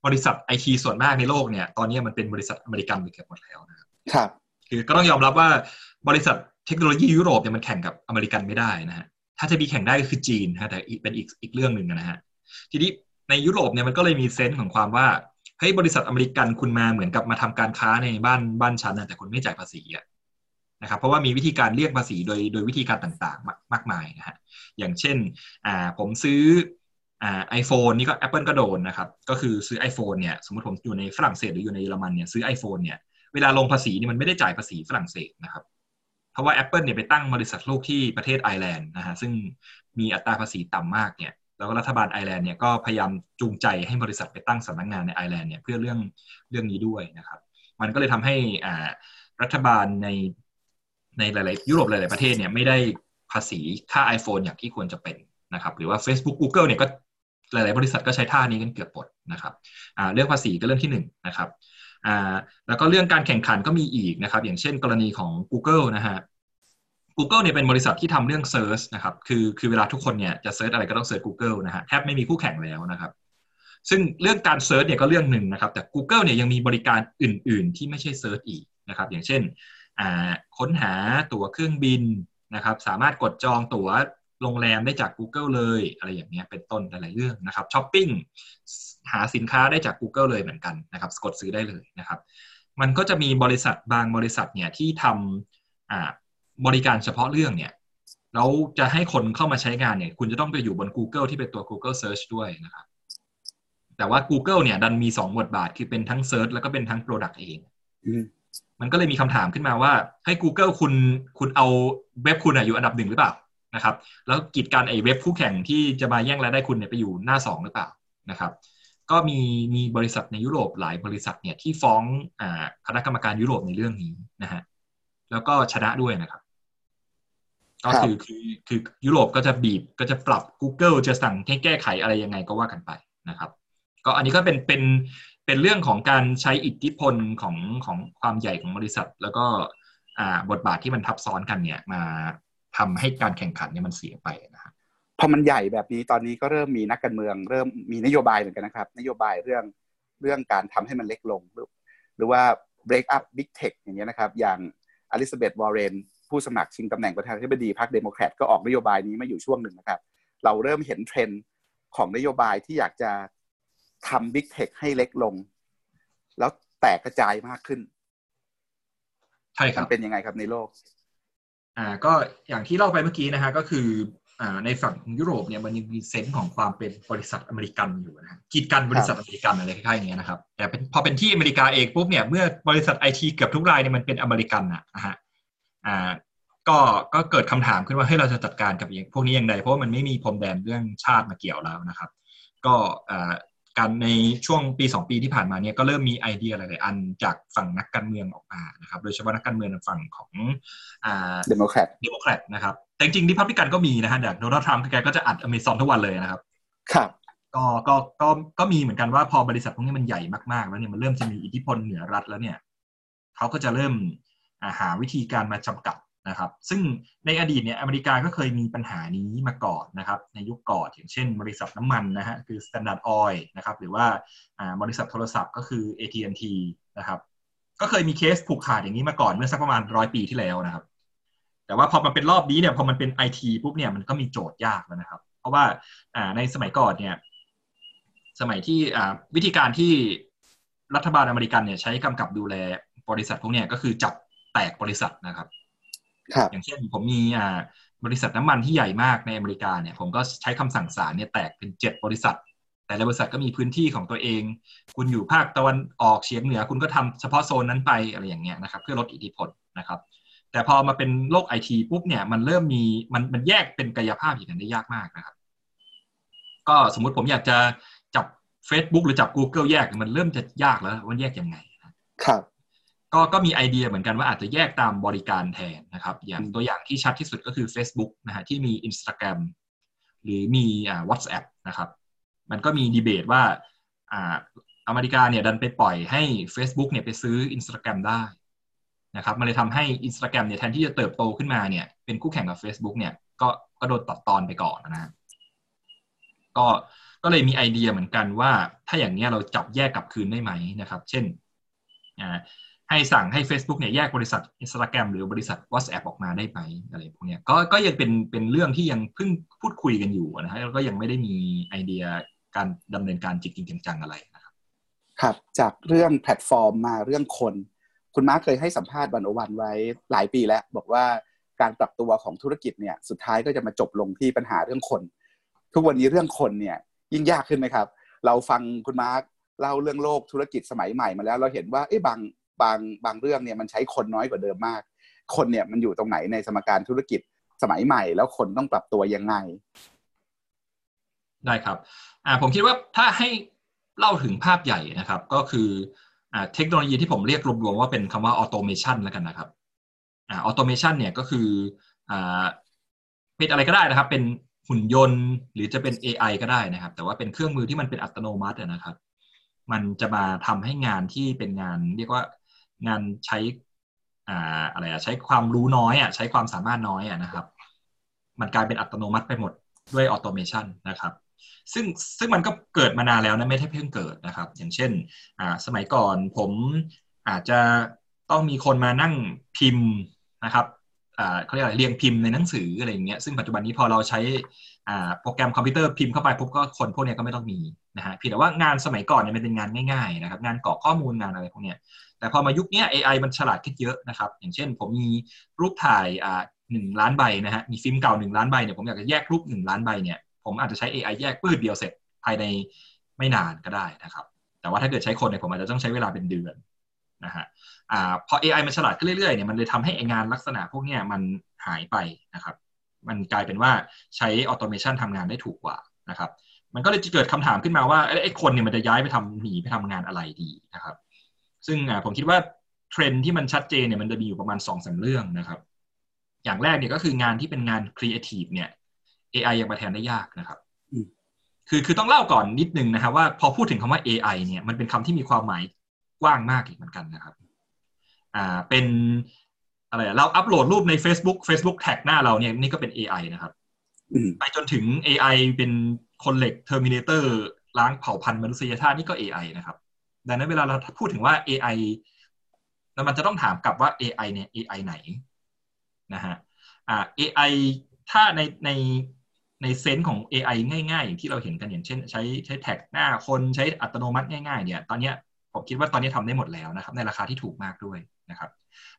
บริษัท ไอ ที ส่วนมากในโลกเนี่ยตอนนี้มันเป็นบริษัทอเมริกันไปเกือบหมดแล้วนะครับครับคือก็ต้องยอมรับว่าบริษัทเทคโนโลยียุโรปเนี่ยมันแข่งกับอเมริกันไม่ได้นะฮะถ้าจะมีแข่งได้ก็คือจีนนะแต่เป็นอีกอีกเรื่องนึงนะฮะทีนี้ในยุโรปเนี่ยมันก็เลยมีเซนส์ของความว่าเฮ้ยบริษัทอเมริกันคุณมาเหมือนกับมาทำการค้าในบ้านบ้านชั้นนะแต่คุณไม่จ่ายภาษีอ่ะนะครับเพราะว่ามีวิธีการเรียกภาษีโดยโดยวิธีการต่างๆมากมายนะฮะอย่างเช่นอ่าผมซื้ออ่า iPhone นี่ก็ Apple ก็โดนนะครับก็คือซื้อ iPhone เนี่ยสมมุติผมอยู่ในฝรั่งเศสหรืออยู่ในเยอรมันเนี่ยซื้อ iPhone เนี่ยเวลาลงภาษีนี่มันไม่ได้จ่ายภาษีฝรั่งเศสนะครับเพราะว่า Apple เนี่ยไปตั้งบริษัทลูกที่ประเทศไอร์แลนด์นะฮะซึ่งมีอัตราภาษีต่ำมากเนี่ยแล้วก็รัฐบาลไอร์แลนด์เนี่ยก็พยายามจูงใจให้บริษัทไปตั้งสำนักงานในไอร์แลนด์เนี่ยเพื่อเรื่องเรื่องนี้ด้วยนะครับมันก็เลยทำให้อ่ารัฐบาลในในหลายๆยุโรปหลายๆประเทศเนี่ยไม่ได้ภาษีค่า iPhone อย่างที่ควรจะเป็นนะครับหรือว่า Facebook Google เนี่ยก็หลายๆบริษัทก็ใช้ท่านี้กันเกือบหมดนะครับอ่าเรื่องภาษีก็เรื่องที่หนึ่งนะครับ อ่าแล้วก็เรื่องการแข่งขันก็มีอีกนะครับอย่างเช่นกรณีของ Google นะฮะ Google เนี่ยเป็นบริษัทที่ทำเรื่อง Search นะครับคือคือเวลาทุกคนเนี่ยจะ Search อะไรก็ต้อง Search Google นะฮะแทบไม่มีคู่แข่งแล้วนะครับซึ่งเรื่องการ Search เนี่ยก็เรื่องหนึ่งนะครับแต่ Google เนี่ยยังมีบริการอื่นๆที่ไม่ใช่ Search อีกนะครับอย่างเช่นอ่าค้นหาตั๋วเครื่องบินนะครับสามารถกดจองตั๋วโรงแรมได้จาก Google เลยอะไรอย่างเงี้ยเป็นต้นหลายๆเรื่องนะครับช้อปปิ้งหาสินค้าได้จาก Google เลยเหมือนกันนะครับกดซื้อได้เลยนะครับมันก็จะมีบริษัทบางบริษัทเนี่ยที่ทำอ่าบริการเฉพาะเรื่องเนี่ยแล้วจะให้คนเข้ามาใช้งานเนี่ยคุณจะต้องไปอยู่บน Google ที่เป็นตัว Google Search ด้วยนะครับแต่ว่า Google เนี่ยดันมีสองบทบาทคือเป็นทั้ง Search แล้วก็เป็นทั้ง Product เองมันก็เลยมีคำถามขึ้นมาว่าให้ Google คุณคุณเอาเว็บคุณอยู่อันดับหนึ่งหรือเปล่านะครับแล้วกีดกันไอ้เว็บคู่แข่งที่จะมาแย่งรายได้คุณเนี่ยไปอยู่หน้าสองหรือเปล่านะครับก็มีมีบริษัทในยุโรปหลายบริษัทเนี่ยที่ฟ้องอ่าคณะกรรมการยุโรปในเรื่องนี้นะฮะแล้วก็ชนะด้วยนะครับก็คือคือคือยุโรปก็จะบีบก็จะปรับ Google จะสั่งให้แก้ไขอะไรยังไงก็ว่ากันไปนะครับก็อันนี้ก็เป็นเป็นเป็นเรื่องของการใช้อิทธิพลของของความใหญ่ของบริษัทแล้วก็อ่าบทบาทที่มันทับซ้อนกันเนี่ยมาทำให้การแข่งขันเนี่ยมันเสียไปนะครับพอมันใหญ่แบบนี้ตอนนี้ก็เริ่มมีนักการเมืองเริ่มมีนโยบายเหมือนกันนะครับนโยบายเรื่องเรื่องการทำให้มันเล็กลงหรือหรือว่า break up big tech อย่างเงี้ยนะครับอย่างอลิซาเบธวอร์เรนผู้สมัครชิงตำแหน่งประธานาธิบดีพรรคเดโมแครตก็ออกนโยบายนี้มาอยู่ช่วงหนึ่งนะครับเราเริ่มเห็นเทรนด์ของนโยบายที่อยากจะทำ big tech ให้เล็กลงแล้วแตกกระจายมากขึ้นใช่ครับมันเป็นยังไงครับในโลกอ่าก็อย่างที่เล่าไปเมื่อกี้นะฮะก็คืออ่าในฝั่งยุโรปเนี่ยมันยังมีเซนส์ของความเป็นบริษัทอเมริกันอยู่นะฮะกีดกันบริษัทอเมริกันอะไรคล้ายๆอย่างเงี้ยนะครับแต่พอเป็นที่อเมริกาเองปุ๊บเนี่ยเมื่อบริษัท ไอ ที เกือบทุกรายเนี่ยมันเป็นอเมริกันน่ะนะฮะอ่าก็ก็เกิดคำถามขึ้นว่าเฮ้ยเราจะจัดการกับพวกนี้ยังไงเพราะว่ามันไม่มีพรมแดนเรื่องชาติมาเกี่ยวแล้วนะครับก็อ่าการในช่วงปีสองปีที่ผ่านมาเนี่ยก็เริ่มมีไอเดียหลายๆอันจากฝั่งนักการเมืองออกมานะครับโดยเฉพาะนักการเมืองฝั่งของอ่าเดโมแครตเดโมแครตนะครับแต่จริงๆริพับลิกันก็มีนะฮะอย่างโดนัลด์ทรัมป์แกก็จะอัด Amazon ทุกวันเลยนะครับครับก็ก็ก็ก็มีเหมือนกันว่าพอบริษัทพวกนี้มันใหญ่มากๆแล้วเนี่ยมันเริ่มจะมีอิทธิพลเหนือรัฐแล้วเนี่ยเขาก็จะเริ่มหาวิธีการมาจำกัดนะครับซึ่งในอดีตเนี่ยอเมริกาก็เคยมีปัญหานี้มาก่อนนะครับในยุคก่อนอย่างเช่นบริษัทน้ำมันนะฮะคือ Standard Oil นะครับหรือว่าอ่าบริษัทโทรศัพท์ก็คือ เอ ที แอนด์ ที นะครับก็เคยมีเคสผูกขาดอย่างนี้มาก่อนเมื่อสักประมาณร้อยปีที่แล้วนะครับแต่ว่าพอมันเป็นรอบนี้เนี่ยพอมันเป็น ไอ ที ปุ๊บเนี่ยมันก็มีโจทย์ยากแล้วนะครับเพราะว่าอ่าในสมัยก่อนเนี่ยสมัยที่อ่าวิธีการที่รัฐบาลอเมริกันเนี่ยใช้กำกับดูแลบริษัทพวกเนี่ยก็คือจับแตกบริษัทนะครับอย่างเช่นผมมีอ่าบริษัทน้ำมันที่ใหญ่มากในอเมริกาเนี่ยผมก็ใช้คำสั่งศาลเนี่ยแตกเป็นเจ็ดบริษัทแต่ละบริษัทก็มีพื้นที่ของตัวเองคุณอยู่ภาคตะวันออกเฉียงเหนือคุณก็ทำเฉพาะโซนนั้นไปอะไรอย่างเงี้ยนะครับเพื่อลดอิทธิพลนะครับแต่พอมาเป็นโลก ไอ ที ปุ๊บเนี่ยมันเริ่มมีมันมันแยกเป็นกายภาพอย่างนั้นได้ยากมากนะครับก็สมมุติผมอยากจะจับ Facebook หรือจับ Google แยกมันเริ่มจะยากแล้วว่าแยกยังไงครับก็ก็มีไอเดียเหมือนกันว่าอาจจะแยกตามบริการแทนนะครับอย่างตัวอย่างที่ชัดที่สุดก็คือ Facebook นะฮะที่มี Instagram หรือมีอ่า WhatsApp นะครับมันก็มีดีเบตว่าอ่าอเมริกาเนี่ยดันไปปล่อยให้ Facebook เนี่ยไปซื้อ Instagram ได้นะครับมันเลยทำให้ Instagram เนี่ยแทนที่จะเติบโตขึ้นมาเนี่ยเป็นคู่แข่งกับ Facebook เนี่ยก็ก็โดนตัดตอนไปก่อนนะฮะก็ก็เลยมีไอเดียเหมือนกันว่าถ้าอย่างเงี้ยเราจับแยกกลับคืนได้ไหมนะครับเช่นอ่าให้สั่งให้ Facebook เนี่ยแยกบริษัท Instagram หรือบริษัท WhatsApp ออกมาได้ไหมอะไรพวกเนี้ยก็ก็ยังเป็นเป็นเรื่องที่ยังเพิ่งพูดคุยกันอยู่นะฮะแล้วก็ยังไม่ได้มีไอเดียการดำเนินการจริงๆจังๆอะไรนะครับครับจากเรื่องแพลตฟอร์มมาเรื่องคนคุณม้าเคยให้สัมภาษณ์หนึ่งศูนย์หนึ่งไว้หลายปีแล้วบอกว่าการปรับตัวของธุรกิจเนี่ยสุดท้ายก็จะมาจบลงที่ปัญหาเรื่องคนทุกวันนี้เรื่องคนเนี่ยยิ่งยากขึ้นมั้ยครับเราฟังคุณม้าเล่าเรื่องโลกธุรกิจสมัยใหม่มาแล้วเราเห็นว่าเอ๊ะบางบางบางเรื่องเนี่ยมันใช้คนน้อยกว่าเดิมมากคนเนี่ยมันอยู่ตรงไหนในสมการธุรกิจสมัยใหม่แล้วคนต้องปรับตัวยังไงได้ครับอ่าผมคิดว่าถ้าให้เล่าถึงภาพใหญ่นะครับก็คืออ่าเทคโนโลยีที่ผมเรียกรวมๆว่าเป็นคำว่าออโตเมชันแล้วกันนะครับอ่าออโตเมชันเนี่ยก็คืออ่าเป็นอะไรก็ได้นะครับเป็นหุ่นยนต์หรือจะเป็น เอ ไอ ก็ได้นะครับแต่ว่าเป็นเครื่องมือที่มันเป็นอัตโนมัตินะครับ มันจะมาทำให้งานที่เป็นงานเรียกว่างานใช้อ่าอะไรอ่ะใช้ความรู้น้อยอ่ะใช้ความสามารถน้อยอ่ะนะครับมันกลายเป็นอัตโนมัติไปหมดด้วยออโตเมชันนะครับซึ่งซึ่งมันก็เกิดมานานแล้วนะไม่ใช่เพิ่งเกิดนะครับอย่างเช่นอ่าสมัยก่อนผมอาจจะต้องมีคนมานั่งพิมพ์นะครับอ่าเขาเรียกอะไรเรียงพิมพ์ในหนังสืออะไรอย่างเงี้ยซึ่งปัจจุบันนี้พอเราใช้อ่าโปรแกรมคอมพิวเตอร์พิมพ์เข้าไปปุ๊บก็คนพวกนี้ก็ไม่ต้องมีนะฮะเพียงแต่ว่างานสมัยก่อนเนี่ยมันเป็นงานง่ายๆนะครับงานกรอกข้อมูลงานอะไรพวกเนี้ยแต่พอมายุคนี้ เอ ไอ มันฉลาดขึ้นเยอะนะครับอย่างเช่นผมมีรูปถ่ายอ่าหนึ่งล้านใบนะฮะมีฟิล์มเก่าหนึ่งล้านใบเนี่ยผมอยากจะแยกรูปหนึ่งล้านใบเนี่ยผมอาจจะใช้ เอ ไอ แยกปื้ดเดียวเสร็จภายในไม่นานก็ได้นะครับแต่ว่าถ้าเกิดใช้คนเนี่ยผมอาจจะต้องใช้เวลาเป็นเดือนนะฮะอ่าพอ เอ ไอ มันฉลาดขึ้นเรื่อยๆเนี่ยมันเลยทำให้งานลักษณะพวกเนี้ยมันหายไปนะครับมันกลายเป็นว่าใช้ออโตเมชันทำงานได้ถูกกว่านะครับมันก็เลยจะเกิดคำถามขึ้นมาว่าไอ้คนเนี่ยมันจะย้ายไปทำหนีไปทำงานอะไรดีนะครับซึ่งผมคิดว่าเทรนด์ที่มันชัดเจนเนี่ยมันจะมีอยู่ประมาณ สองถึงสาม เรื่องนะครับอย่างแรกเนี่ยก็คืองานที่เป็นงานครีเอทีฟเนี่ย เอ ไอ ยังมาแทนได้ยากนะครับคือคือต้องเล่าก่อนนิดนึงนะครับว่าพอพูดถึงคำว่า เอ ไอ เนี่ยมันเป็นคำที่มีความหมายกว้างมากอีกเหมือนกันนะครับอ่าเป็นอะไรเราอัปโหลดรูปใน Facebook Facebook แท็กหน้าเราเนี่ยนี่ก็เป็น เอ ไอ นะครับไปจนถึง เอ ไอ เป็นคนเหล็ก Terminator ล้างเผ่าพันธุ์มนุษยชาตินี่ก็ เอ ไอ นะครับดังนั้นเวลาเราพูดถึงว่า เอ ไอ แล้วมันจะต้องถามกลับว่า เอ ไอ เนี่ย เอ ไอ ไหนนะฮะอ่า เอ ไอ ถ้าในในในเซนส์ของ เอ ไอ ง่ายๆอย่างที่เราเห็นกันอย่างเช่นใช้ใช้แท็กหน้าคนใช้อัตโนมัติง่ายๆเนี่ยตอนนี้ผมคิดว่าตอนนี้ทำได้หมดแล้วนะครับในราคาที่ถูกมากด้วยนะครับ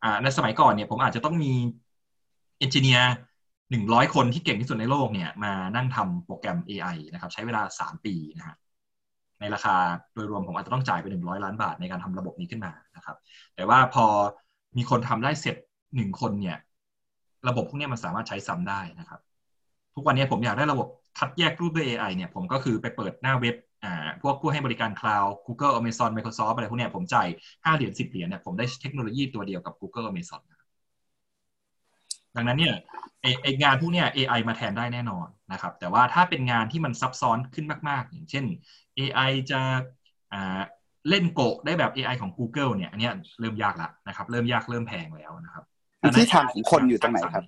อ่าในสมัยก่อนเนี่ยผมอาจจะต้องมีเอนจิเนียร์หนึ่งร้อยคนที่เก่งที่สุดในโลกเนี่ยมานั่งทำโปรแกรม เอ ไอ นะครับใช้เวลาสามปีนะฮะในราคาโดยรวมผมอาจจะต้องจ่ายไปหนึ่งร้อยล้านบาทในการทำระบบนี้ขึ้นมานะครับแต่ว่าพอมีคนทำได้เสร็จหนึ่งคนเนี่ยระบบพวกนี้มันสามารถใช้ซ้ำได้นะครับทุกวันนี้ผมอยากได้ระบบคัดแยกรูปด้วย เอ ไอ เนี่ยผมก็คือไปเปิดหน้าเว็บอ่าพวกผู้ให้บริการ Cloud Google Amazon Microsoft อะไรพวกเนี้ยผมจ่ายห้าเหรียญสิบเหรียญเนี่ยผมได้เทคโนโลยีตัวเดียวกับ Google Amazon ดังนั้นเนี่ยไอ้ไอ้งานพวกเนี้ย เอ ไอ มาแทนได้แน่นอนนะครับแต่ว่าถ้าเป็นงานที่มันซับซ้อนขึ้นมากๆอย่างเช่น เอ ไอ จะอ่าเล่นโกะได้แบบ เอ ไอ ของ Google เนี่ยอันเนี้ยเริ่มยากละนะครับเริ่มยากเริ่มแพงแล้วนะครับที่ทางของคนอยู่ตรงไหนครับ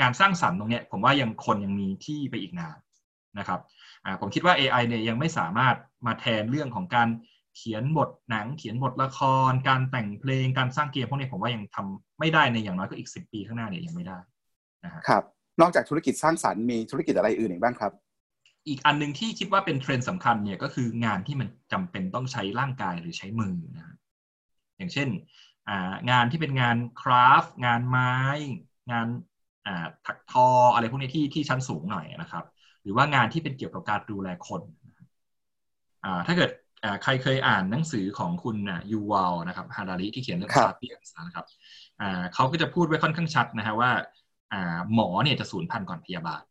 งานสร้างสรรค์ตรงเนี้ยผมว่ายังคนยังมีที่ไปอีกนานนะครับอ่าผมคิดว่า เอ ไอ เนี่ยยังไม่สามารถมาแทนเรื่องของการเขียนบทหนังเขียนบทละครการแต่งเพลงการสร้างเกมพวกนี้ผมว่ายังทำไม่ได้ในอย่างน้อยก็อีกสิบปีข้างหน้าเนี่ยยังไม่ได้นะครับนอกจากธุรกิจสร้างสรรค์มีธุรกิจอะไรอื่นอีกบ้างครับอีกอันนึงที่คิดว่าเป็นเทรนด์สำคัญเนี่ยก็คืองานที่มันจำเป็นต้องใช้ร่างกายหรือใช้มือนะอย่างเช่นอ่างานที่เป็นงานคราฟต์งานไม้งานอ่าถักทออะไรพวกนี้ที่ที่ชั้นสูงหน่อยนะครับหรือว่างานที่เป็นเกี่ยวกับการดูแลคนอ่าถ้าเกิดอ่าใครเคยอ่านหนังสือของคุณอ่ะยูวัลนะครับฮาดาริที่เขียนเรื่องซาเปียนส์นะครับอ่าเขาก็จะพูดไว้ค่อนข้างชัดนะฮะว่าอ่าหมอเนี่ยจะสูญพันธุ์ก่อนพยาบาล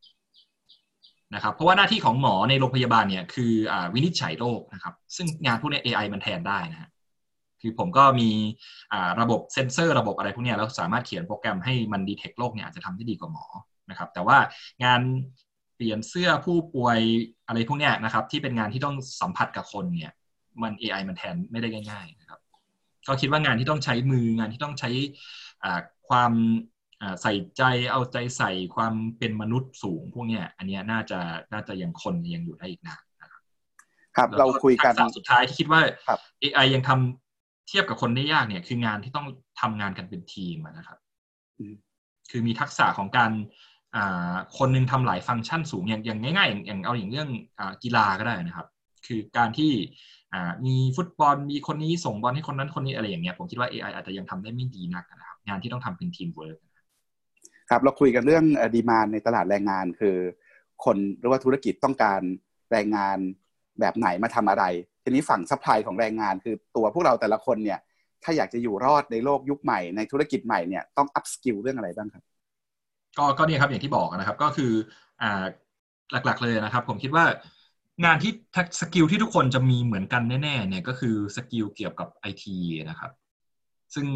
นะครับเพราะว่าหน้าที่ของหมอในโรงพยาบาลเนี่ยคืออ่าวินิจฉัยโรคนะครับซึ่งงานพวกนี้ เอ ไอ มันแทนได้นะฮะคือผมก็มีอ่าระบบเซ็นเซอร์ระบบอะไรพวกนี้แล้วสามารถเขียนโปรแกรมให้มันดีเทคโรคเนี่ยอาจจะทำได้ดีกว่าหมอนะครับแต่ว่างานเปลี่ยนเสื้อผู้ป่วยอะไรพวกนี้นะครับที่เป็นงานที่ต้องสัมผัสกับคนเนี่ยมัน เอ ไอ มันแทนไม่ได้ง่ายๆนะครับก็คิดว่างานที่ต้องใช้มืองานที่ต้องใช้อ่าความอ่าใส่ใจเอาใจใส่ความเป็นมนุษย์สูงพวกนี้อันนี้น่าจะน่าจะยังคนยังอยู่ได้อีกนานนะครับครับเราคุยกันสุดท้ายที่คิดว่า เอ ไอ ยังทำเทียบกับคนได้ยากเนี่ยคืองานที่ต้องทำงานกันเป็นทีมนะครับคือมีทักษะของการคนนึงทำหลายฟังก์ชันสูงอย่างอย่างง่ายๆอย่างเอาอย่างเรื่องกีฬาก็ได้นะครับคือการที่มีฟุตบอลมีคนนี้ส่งบอลให้คนนั้นคนนี้อะไรอย่างเงี้ยผมคิดว่า เอ ไอ อาจจะยังทำได้ไม่ดีนักนะครับงานที่ต้องทำเป็นทีมเวิร์คครับเราคุยกันเรื่องดีมานด์ในตลาดแรงงานคือคนหรือว่าธุรกิจต้องการแรงงานแบบไหนมาทำอะไรทีนี้ฝั่งซัพพลายของแรงงานคือตัวพวกเราแต่ละคนเนี่ยถ้าอยากจะอยู่รอดในโลกยุคใหม่ในธุรกิจใหม่เนี่ยต้องอัพสกิลเรื่องอะไรบ้างครับก็ก็เนี่ยครับอย่างที่บอกนะครับก็คืออ่าหลักๆเลยนะครับผมคิดว่างานที่สกิลที่ทุกคนจะมีเหมือนกันแน่ๆเนี่ยก็คือสกิลเกี่ยวกับ ไอ ที นะครับซึ่ง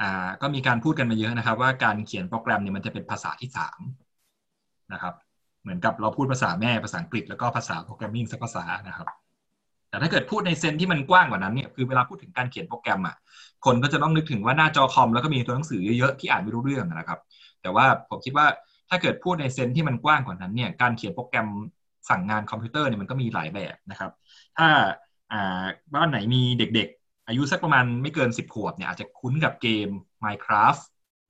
อ่าก็มีการพูดกันมาเยอะนะครับว่าการเขียนโปรแกรมเนี่ยมันจะเป็นภาษาที่สามนะครับเหมือนกับเราพูดภาษาแม่ภาษาอังกฤษแล้วก็ภาษาโปรแกรมมิ่งสักภาษานะครับ แต่ถ้าเกิดพูดในเซนที่มันกว้างกว่านั้นเนี่ยคือเวลาพูดถึงการเขียนโปรแกรมอ่ะคนก็จะต้องนึกถึงว่าหน้าจอคอมแล้วก็มีตัวหนังสือเยอะๆที่อ่านไม่รู้เรื่องนะครับแต่ว่าผมคิดว่าถ้าเกิดพูดในเซนที่มันกว้างกว่านั้นเนี่ยการเขียนโปรแกรมสั่งงานคอมพิวเตอร์เนี่ยมันก็มีหลายแบบนะครับถ้าบ้านไหนมีเด็กๆอายุสักประมาณไม่เกินสิบขวบเนี่ยอาจจะคุ้นกับเกม Minecraft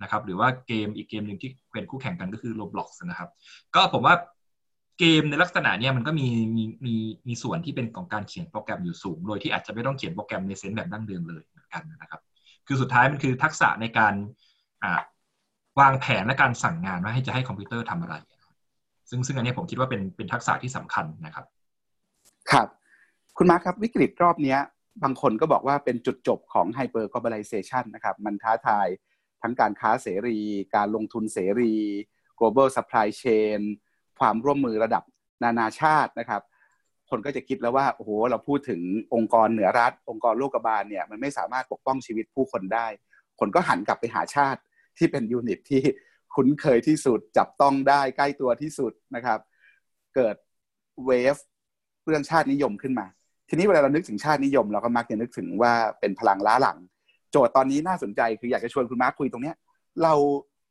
นะครับหรือว่าเกมอีกเกมนึงที่เป็นคู่แข่งกันก็คือ Roblox นะครับก็ผมว่าเกมในลักษณะเนี้ยมันก็มีมีมีมีส่วนที่เป็นของการเขียนโปรแกรมอยู่สูงโดยที่อาจจะไม่ต้องเขียนโปรแกรมในเซนส์แบบดั้งเดิมเลยเหมือนกันนะครับคือสุดท้ายมันคือทักษะในการวางแผนและการสั่งงานว่าให้จะให้คอมพิวเตอร์ทำอะไรซึ่งซึ่งอันนี้ผมคิดว่าเป็นเป็นทักษะที่สำคัญนะครับครับคุณมาร์คครับวิกฤตรอบนี้บางคนก็บอกว่าเป็นจุดจบของ Hyper Globalization นะครับมันท้าทายทั้งการค้าเสรีการลงทุนเสรี Global Supply Chain ความร่วมมือระดับนานาชาตินะครับคนก็จะคิดแล้วว่าโอ้โหเราพูดถึงองค์กรเหนือรัฐองค์กรโลกบาลเนี่ยมันไม่สามารถปกป้องชีวิตผู้คนได้คนก็หันกลับไปหาชาติที่เป็นยูนิตที่คุ้นเคยที่สุดจับต้องได้ใกล้ตัวที่สุดนะครับเกิดเวฟเรื่องชาตินิยมขึ้นมาทีนี้เวลาเรานึกถึงชาตินิยมเราก็มักจะนึกถึงว่าเป็นพลังล้าหลังโจทย์ตอนนี้น่าสนใจคืออยากจะชวนคุณมาร์คคุยตรงเนี้ยเรา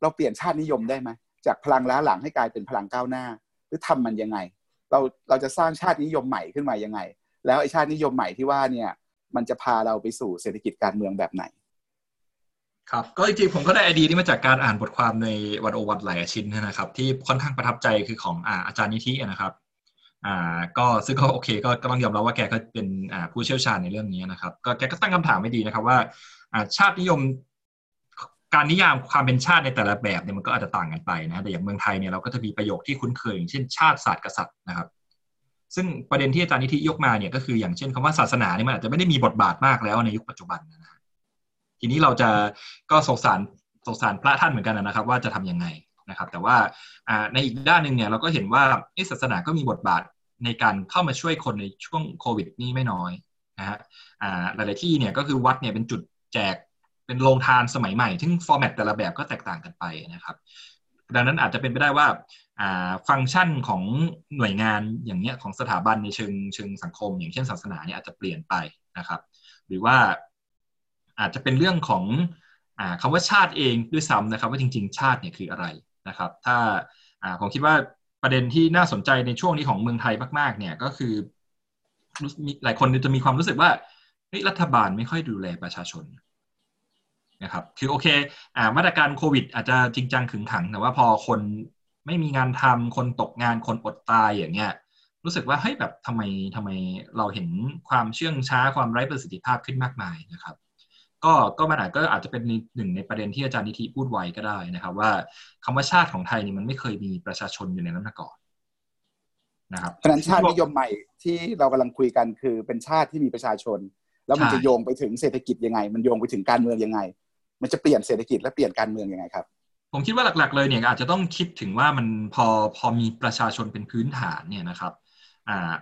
เราเปลี่ยนชาตินิยมได้ไหมจากพลังล้าหลังให้กลายเป็นพลังก้าวหน้าหรือทำมันยังไงเราเราจะสร้างชาตินิยมใหม่ขึ้นมายังไงแล้วไอ้ชาตินิยมใหม่ที่ว่าเนี่ยมันจะพาเราไปสู่เศรษฐกิจการเมืองแบบไหนครับก็จริงๆผมก็ได้ไอเดียนี้มาจากการอ่านบทความในหนึ่งศูนย์หนึ่งหลายชิ้นนะครับที่ค่อนข้างประทับใจคือของอ่าอาจารย์นิธินะครับอ่าก็ซึ่งก็โอเคก็ต้องยอมรับว่าแกก็เป็นอ่าผู้เชี่ยวชาญในเรื่องนี้นะครับก็แกก็ตั้งคำถามไว้ดีนะครับว่าอ่าชาตินิยมการนิยามความเป็นชาติในแต่ละแบบเนี่ยมันก็อาจจะต่างกันไปนะแต่อย่างเมืองไทยเนี่ยเราก็จะมีประโยคที่คุ้นเคยอย่างเช่นชาติศาสตร์กษัตริย์นะครับซึ่งประเด็นที่อาจารย์นิธิยกมาเนี่ยก็คืออย่างเช่นคำว่าศาสนาเนี่ยมันอาจจะไม่ได้มีบทบาทมากแล้วในยุคปัจจุบันนะทีนี้เราจะก็สงสารสงสารพระท่านเหมือนกันนะครับว่าจะทำยังไงนะครับแต่ว่าในอีกด้านนึงเนี่ยเราก็เห็นว่าศาสนาก็มีบทบาทในการเข้ามาช่วยคนในช่วงโควิดนี่ไม่น้อยนะฮะหลายๆที่เนี่ยก็คือวัดเนี่ยเป็นจุดแจกเป็นโรงทานสมัยใหม่ซึ่งฟอร์แมตแต่ละแบบก็แตกต่างกันไปนะครับดังนั้นอาจจะเป็นไปได้ว่าฟังก์ชันของหน่วยงานอย่างเนี้ยของสถาบันในเชิงเชิงสังคมอย่างเช่นศาสนาเนี่ยอาจจะเปลี่ยนไปนะครับหรือว่าอาจจะเป็นเรื่องของอ่าคำว่าชาติเองด้วยซ้ำนะครับว่าจริงๆชาติเนี่ยคืออะไรนะครับถ้าอ่าผมคิดว่าประเด็นที่น่าสนใจในช่วงนี้ของเมืองไทยมากๆเนี่ยก็คือหลายคนจะมีความรู้สึกว่ารัฐบาลไม่ค่อยดูแลประชาชนนะครับคือโอเคอ่ามาตรการโควิดอาจจะจริงจังขึงขังแต่ว่าพอคนไม่มีงานทำคนตกงานคนอดตายอย่างเงี้ยรู้สึกว่าเฮ้ยแบบทำไมทำไมเราเห็นความเชื่องช้าความไร้ประสิทธิภาพขึ้นมากมายนะครับก็ก็มันอาจก็อาจจะเป็นหนึ่งในประเด็นที่อาจารย์นิธิพูดไว้ก็ได้นะครับว่าคำว่าชาติของไทยนี่มันไม่เคยมีประชาชนอยู่ในนั้นมาก่อนนะครับเพราะฉะนั้นชาตินิยมใหม่ที่เรากำลังคุยกันคือเป็นชาติที่มีประชาชนแล้วมันจะโยงไปถึงเศรษฐกิจยังไงมันโยงไปถึงการเมืองยังไงมันจะเปลี่ยนเศรษฐกิจและเปลี่ยนการเมืองยังไงครับผมคิดว่าหลักๆเลยเนี่ยอาจจะต้องคิดถึงว่ามันพอพอมีประชาชนเป็นพื้นฐานเนี่ยนะครับอ่า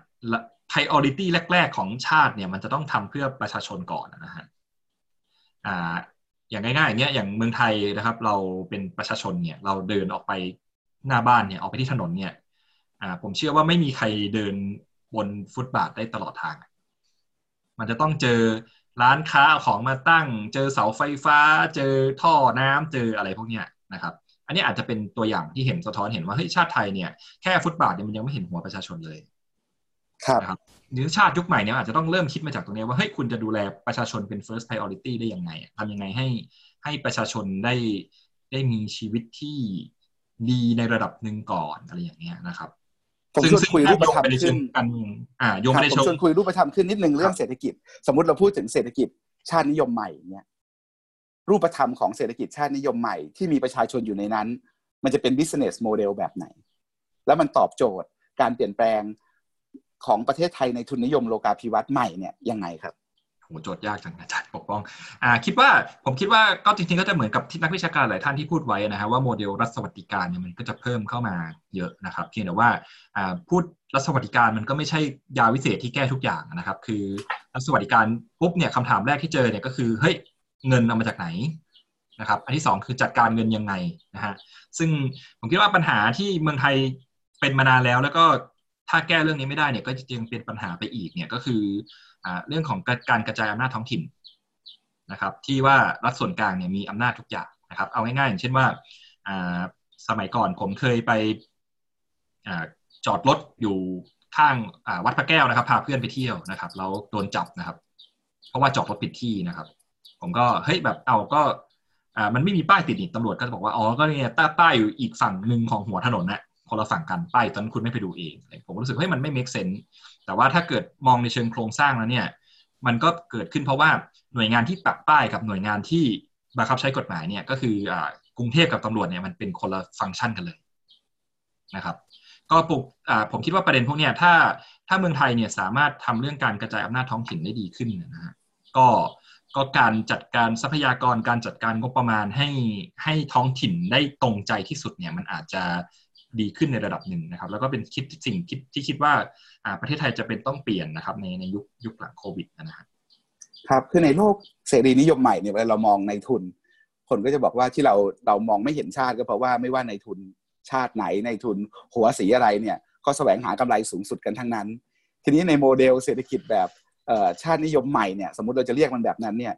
priority แรกๆของชาติเนี่ยมันจะต้องทำเพื่อประชาชนก่อนนะฮะอ่าอย่างง่ายๆอย่างเงี้ยอย่างเมืองไทยนะครับเราเป็นประชาชนเนี่ยเราเดินออกไปหน้าบ้านเนี่ยออกไปที่ถนนเนี่ยอ่าผมเชื่อว่าไม่มีใครเดินบนฟุตบาทได้ตลอดทางมันจะต้องเจอร้านค้าเอาของมาตั้งเจอเสาไฟฟ้าเจอท่อน้ำเจออะไรพวกเนี้ยนะครับอันนี้อาจจะเป็นตัวอย่างที่เห็นสะท้อนเห็นว่าเฮ้ยชาติไทยเนี่ยแค่ฟุตบาทเนี่ยมันยังไม่เห็นหัวประชาชนเลยครับหรือชาติยุคใหม่เนี่ยอาจจะต้องเริ่มคิดมาจากตรงนี้ว่าเฮ้ยคุณจะดูแลประชาชนเป็น first priority ได้ยังไงทำยังไงให้ให้ประชาชนได้ได้มีชีวิตที่ดีในระดับหนึ่งก่อนอะไรอย่างเงี้ยนะครับผมชวนคุยรูปธรรมขึ้นกันอ่าโยมได้ชมผมชวนคุยรูปธรรมขึ้นนิดนึงเรื่องเศรษฐกิจสมมุติเราพูดถึงเศรษฐกิจชาตินิยมใหม่เนี่ยรูปธรรมของเศรษฐกิจชาตินิยมใหม่ที่มีประชาชนอยู่ในนั้นมันจะเป็น business model แบบไหนแล้วมันตอบโจทย์การเปลี่ยนแปลงของประเทศไทยในทุนนิยมโลกาภิวัตน์ใหม่เนี่ยยังไงครับโหโจทย์ยากจังอาจารย์ปกป้องอ่าคิดว่าผมคิดว่าก็จริงๆก็จะเหมือนกับที่นักวิชาการหลายท่านที่พูดไว้นะฮะว่าโมเดลรัฐสวัสดิการเนี่ยมันก็จะเพิ่มเข้ามาเยอะนะครับเพียงแต่ว่าอ่าพูดรัฐสวัสดิการมันก็ไม่ใช่ยาวิเศษที่แก้ทุกอย่างนะครับคือรัฐสวัสดิการปุ๊บเนี่ยคำถามแรกที่เจอเนี่ยก็คือเฮ้ยเงินเอามาจากไหนนะครับอันที่สองคือจัดการเงินยังไงนะฮะซึ่งผมคิดว่าปัญหาที่เมืองไทยเป็นมานานแล้วแล้วก็ ถ้าแก้เรื่องนี้ไม่ได้เนี่ยก็จะยังเป็นปัญหาไปอีกเนี่ยก็คืออ่าเรื่องของการกระจายอำนาจท้องถิ่นนะครับที่ว่ารัฐส่วนกลางเนี่ยมีอำนาจทุกอย่างนะครับเอาง่ายๆอย่างเช่นว่าอ่าสมัยก่อนผมเคยไปอ่าจอดรถอยู่ข้างอ่าวัดพระแก้วนะครับพาเพื่อนไปเที่ยวนะครับแล้วโดนจับนะครับเพราะว่าจอดรถผิดที่นะครับผมก็เฮ้ยแบบเอาก็อ่ามันไม่มีป้ายติดนี่ตำรวจก็จะบอกว่าอ๋อก็เนี่ยป้ายอยู่อีกฝั่งนึงของหัวถนนน่ะคนละฝั่งกันป้ายตอนคุณไม่ไปดูเองผมรู้สึกเฮ้ยมันไม่ make sense แต่ว่าถ้าเกิดมองในเชิงโครงสร้างแล้วเนี่ยมันก็เกิดขึ้นเพราะว่าหน่วยงานที่ปักป้ายกับหน่วยงานที่บังคับใช้กฎหมายเนี่ยก็คืออ่ากรุงเทพกับตำรวจเนี่ยมันเป็นคนละฟังก์ชันกันเลยนะครับก็ผมคิดว่าประเด็นพวกเนี้ยถ้าถ้าเมืองไทยเนี่ยสามารถทำเรื่องการกระจายอำนาจท้องถิ่นได้ดีขึ้นนะฮะก็ก็การจัดการทรัพยากรการจัดการงบประมาณให้ให้ท้องถิ่นได้ตรงใจที่สุดเนี่ยมันอาจจะดีขึ้นในระดับหนึ่งนะครับแล้วก็เป็นคิดสิ่งคิดที่คิดว่าประเทศไทยจะเป็นต้องเปลี่ยนนะครับในในยุคยุคหลังโควิดนะครับครับคือในโลกเสรีนิยมใหม่เนี่ยเวลาเรามองในทุนคนก็จะบอกว่าที่เราเรามองไม่เห็นชาติก็เพราะว่าไม่ว่าในทุนชาติไหนในทุนหัวสีอะไรเนี่ยก็แสวงหากำไรสูงสุดกันทั้งนั้นทีนี้ในโมเดลเศรษฐกิจแบบชาตินิยมใหม่เนี่ยสมมติเราจะเรียกมันแบบนั้นเนี่ย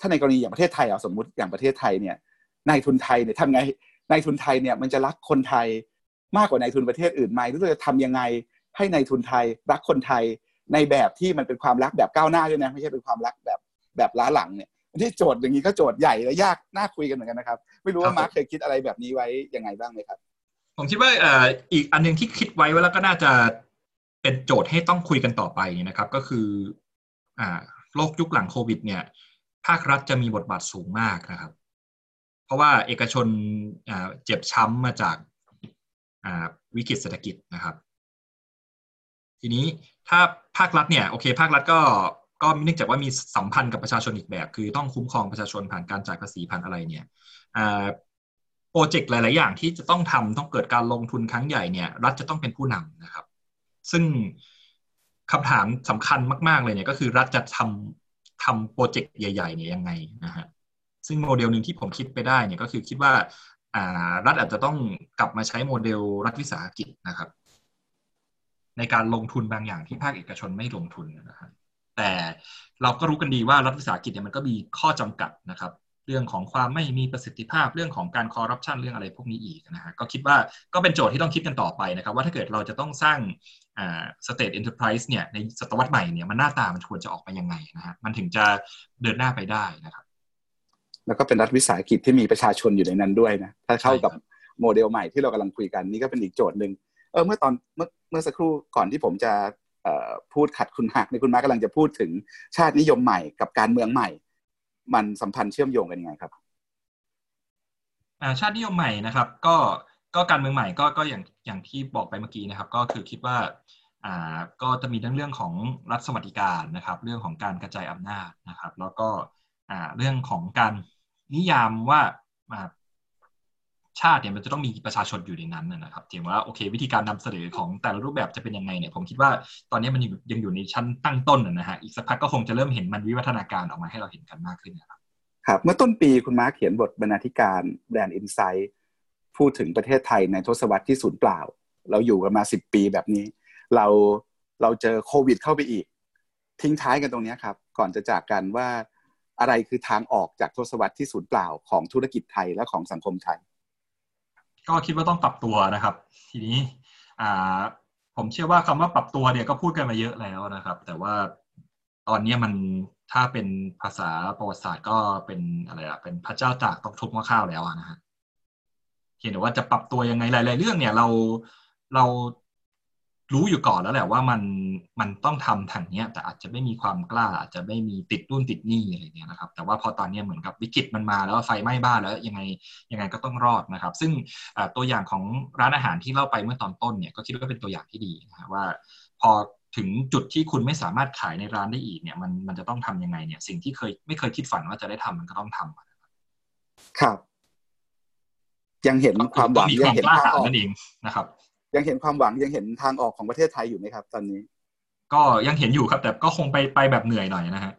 ถ้าในกรณีอย่างประเทศไทยเอาสมมติอย่างประเทศไทยเนี่ยนายทุนไทยเนี่ยทำไงนายทุนไทยเนี่ยมันจะรักคนไทยมากกว่านายทุนประเทศอื่นไหมหรือเราจะทำยังไงให้นายทุนไทยรักคนไทยในแบบที่มันเป็นความรักแบบก้าวหน้าด้วยนะไม่ใช่เป็นความรักแบบแบบล้าหลังเนี่ยที่โจทย์อย่างนี้ก็โจทย์ใหญ่และยากน่าคุยกันเหมือนกันนะครับไม่รู้ว่ามาร์คเคยคิดอะไรแบบนี้ไว้ยังไงบ้างไหมครับผมคิดว่าอีกอันนึงที่คิดไว้แล้วก็น่าจะเป็นโจทย์ให้ต้องคุยกันต่อไปเนี่ยนะครับก็คือโลกยุคหลังโควิดเนี่ยภาครัฐจะมีบทบาทสูงมากนะครับเพราะว่าเอกชนเจ็บช้ำมาจากวิกฤตเศรษฐกิจนะครับทีนี้ถ้าภาครัฐเนี่ยโอเคภาครัฐก็ก็เนื่องจากว่ามีสัมพันธ์กับประชาชนอีกแบบคือต้องคุ้มครองประชาชนผ่านการจ่ายภาษีผ่านอะไรเนี่ยโปรเจกต์หลายๆอย่างที่จะต้องทำต้องเกิดการลงทุนครั้งใหญ่เนี่ยรัฐจะต้องเป็นผู้นำนะครับซึ่งคำถามสำคัญมากๆเลยเนี่ยก็คือรัฐจะทำทำโปรเจกต์ใหญ่ๆเนี่ยยังไงนะฮะซึ่งโมเดลหนึ่งที่ผมคิดไปได้เนี่ยก็คือคิดว่ารัฐอาจจะต้องกลับมาใช้โมเดลรัฐวิสาหกิจนะครับในการลงทุนบางอย่างที่ภาคเอกชนไม่ลงทุนนะครับแต่เราก็รู้กันดีว่ารัฐวิสาหกิจเนี่ยมันก็มีข้อจำกัดนะครับเรื่องของความไม่มีประสิทธิภาพเรื่องของการคอร์รัปชันเรื่องอะไรพวกนี้อีกนะฮะก็คิดว่าก็เป็นโจทย์ที่ต้องคิดกันต่อไปนะครับว่าถ้าเกิดเราจะต้องสร้างอ่า state enterprise เนี่ยในศตวรรษใหม่เนี่ยมันหน้าตามันควรจะออกมายังไงนะฮะมันถึงจะเดินหน้าไปได้นะครับแล้วก็เป็นรัฐวิสาหกิจที่มีประชาชนอยู่ในนั้นด้วยนะถ้าเข้ากับโมเดลใหม่ที่เรากำลังคุยกันนี่ก็เป็นอีกโจทย์นึงเออเมื่อตอนเมื่อเมื่อสักครู่ก่อนที่ผมจะพูดขัดคุณหักในคุณมากำลังจะพูดถึงชาตินิยมใหม่กับการเมืองใหม่มันสัมพันธ์เชื่อมโยงกันยังไงครับชาตินิยมใหม่นะครับก็ก็การเมืองใหม่ก็ก็อย่างอย่างที่บอกไปเมื่อกี้นะครับก็คือคิดว่าอ่าก็จะมีทั้งเรื่องของรัฐสวัสดิการนะครับเรื่องของการกระจายอำนาจนะครับแล้วก็อ่าเรื่องของการนิยามว่าชาติเนี่ยมันจะต้องมีประชาชนอยู่ในนั้นนะครับถึงว่าโอเควิธีการนำเสนอของแต่ละรูปแบบจะเป็นยังไงเนี่ยผมคิดว่าตอนนี้มันยังอยู่ในชั้นตั้งต้นนะฮะอีกสักพักก็คงจะเริ่มเห็นมันวิวัฒนาการออกมาให้เราเห็นกันมากขึ้นนะครับครับเมื่อต้นปีคุณมาร์คเขียนบทบรรณาธิการ Brand Insight พูดถึงประเทศไทยในทศวรรษที่ศูนย์เปล่าเราอยู่กันมาสิบปีแบบนี้เราเราเจอโควิดเข้าไปอีกทิ้งท้ายกันตรงนี้ครับก่อนจะจากกันว่าอะไรคือทางออกจากทศวรรษที่ศูนย์เปล่าของธุรกิจไทยและของสังคมไทยก็คิดว่าต้องปรับตัวนะครับทีนี้ผมเชื่อว่าคำว่าปรับตัวเนี่ยก็พูดกันมาเยอะแล้วนะครับแต่ว่าตอนนี้มันถ้าเป็นภาษาประวัติศาสตร์ก็เป็นอะไรอะเป็นพระเจ้าตากต้องทุบหม้อข้าวแล้วนะฮะเห็นว่าจะปรับตัวยังไงหลายๆเรื่องเนี่ยเราเรารู้อยู่ก่อนแล้วแหละว่ามันมันต้องทำทางเนี้ยแต่อาจจะไม่มีความกล้าอาจจะไม่มีติดนู่นติดนี่อะไรเงี้ยนะครับแต่ว่าพอตอนนี้เหมือนกับวิกฤตมันมาแล้วไฟไหม้บ้านแล้วยังไงยังไงก็ต้องรอดนะครับซึ่งตัวอย่างของร้านอาหารที่เล่าไปเมื่อตอนต้นเนี่ยก็คิดว่าเป็นตัวอย่างที่ดีนะฮะว่าพอถึงจุดที่คุณไม่สามารถขายในร้านได้อีกเนี่ยมันมันจะต้องทำยังไงเนี่ยสิ่งที่เคยไม่เคยคิดฝันว่าจะได้ทำมันก็ต้องทำครับยังเห็นความหวังยังเห็นข้อนั่นเองนะครับยังเห็นความหวังยังเห็นทางออกของประเทศไทยอยู่ไหมครับตอนนี้ก็ยังเห็นอยู่ครับแต่ก็คงไปไปแบบเหนื่อยหน่อยนะฮะ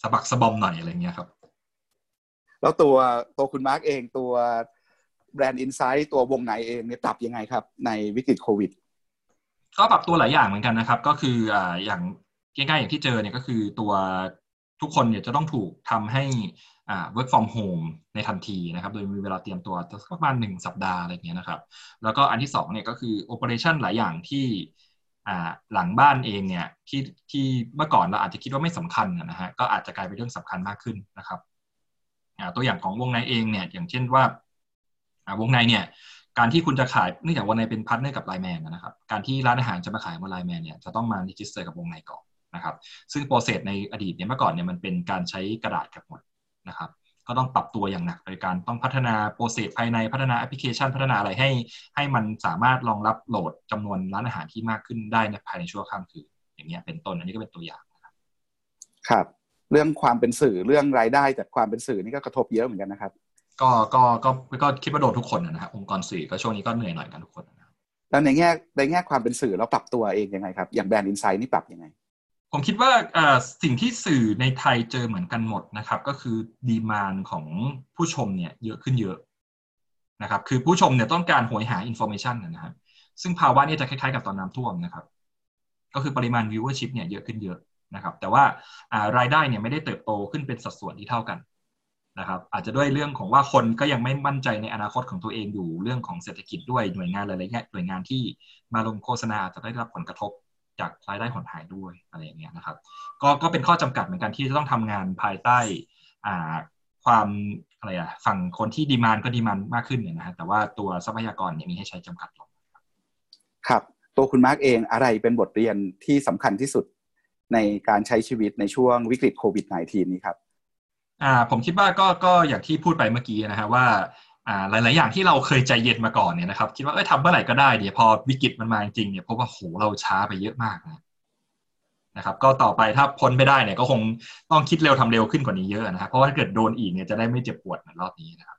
สะบักสะบอมหน่อยอะไรเงี้ยครับแล้วตัวตัวคุณมาร์คเองตัว Brand Insight ตัววงในเองเนี่ยปรับยังไงครับในวิกฤตโควิดก็ปรับตัวหลายอย่างเหมือนกันนะครับก็คืออ่าอย่างง่ายๆอย่างที่เจอเนี่ยก็คือตัวทุกคนเนี่ยจะต้องถูกทำให้อ่า work from home ในทันทีนะครับโดยมีเวลาเตรียมตัวประมาณหนึ่งสัปดาห์อะไรอย่างเงี้ยนะครับแล้วก็อันที่สองเนี่ยก็คือ operation หลายอย่างที่อ่าหลังบ้านเองเนี่ยที่ที่เมื่อก่อนเราอาจจะคิดว่าไม่สำคัญนะฮะก็อาจจะกลายเป็นเรื่องสำคัญมากขึ้นนะครับอ่าตัวอย่างของวงในเองเนี่ยอย่างเช่นว่าวงในเนี่ยการที่คุณจะขายเนื่องจากวงในเป็นพาร์ทเนอร์กับ ไลน์ Man นะครับการที่ร้านอาหารจะมาขายบน ไลน์ Man เนี่ยจะต้องมารีจิสเตอร์กับวงในก่อนนะครับซึ่งโปรเซสในอดีตเนี่ยเมื่อก่อนเนี่ยมันเป็นการใช้กระดาษกับหมดนะครับก็ต้องปรับตัวอย่างหนักโดยการต้องพัฒนาโปรเซสภายในพัฒนาแอปพลิเคชันพัฒนาอะไรให้ให้มันสามารถรองรับโหลดจำนวนร้านอาหารที่มากขึ้นได้ในภายในชั่วข้ามคืนอย่างเงี้ยเป็นต้นอันนี้ก็เป็นตัวอย่างนะครับครับเรื่องความเป็นสื่อเรื่องรายได้จากความเป็นสื่อนี่ก็กระทบเยอะเหมือนกันนะครับก็ก็ก็ก็คิดว่าโดนทุกคนนะครับองค์กรสื่อก็ช่วงนี้ก็เหนื่อยหน่อยกันทุกคนนะครับแล้วในแง่ในแง่ความเป็นสื่อเราปรับตัวเองยังไงครับอย่าง Brand Insight นี่ปรับยังไงผมคิดว่าสิ่งที่สื่อในไทยเจอเหมือนกันหมดนะครับก็คือดีมานด์ของผู้ชมเนี่ยเยอะขึ้นเยอะนะครับคือผู้ชมเนี่ยต้องการโหยหาอินฟอร์เมชันนะครับซึ่งภาวะนี้จะคล้ายๆกับตอนน้ำท่วมนะครับก็คือปริมาณวิวเวอร์ชิพเนี่ยเยอะขึ้นเยอะนะครับแต่ว่ารายได้เนี่ยไม่ได้เติบโตขึ้นเป็นสัดส่วนที่เท่ากันนะครับอาจจะด้วยเรื่องของว่าคนก็ยังไม่มั่นใจในอนาคตของตัวเองอยู่เรื่องของเศรษฐกิจด้วยหน่วยงานหลายๆหน่วยงานที่มาลงโฆษณาจะได้รับผลกระทบจากรายได้หดหายด้วยอะไรอย่างเงี้ยนะครับก็ก็เป็นข้อจำกัดเหมือนกันที่จะต้องทำงานภายใต้อ่าความอะไรอ่ะฝั่งคนที่ดีมานด์ก็ดีมานด์มากขึ้นเนี่ยนะฮะแต่ว่าตัวทรัพยากรเนี่ยมีให้ใช้จำกัดลงครับตัวคุณมาร์คเองอะไรเป็นบทเรียนที่สำคัญที่สุดในการใช้ชีวิตในช่วงวิกฤตโควิด สิบเก้า นี้ครับอ่าผมคิดว่าก็ก็อย่างที่พูดไปเมื่อกี้นะฮะว่าอ่าหลายๆอย่างที่เราเคยใจเย็นมาก่อนเนี่ยนะครับคิดว่าเอ้ยทำเมื่อไหร่ก็ได้เดี๋ยวพอวิกฤตมันมาจริงเนี่ยเพราะว่าโหเราช้าไปเยอะมากนะนะครับก็ต่อไปถ้าพ้นไปได้เนี่ยก็คงต้องคิดเร็วทำเร็วขึ้นกว่านี้เยอะนะฮะเพราะว่าถ้าเกิดโดนอีกเนี่ยจะได้ไม่เจ็บปวดเหมือนรอบนี้นะครับ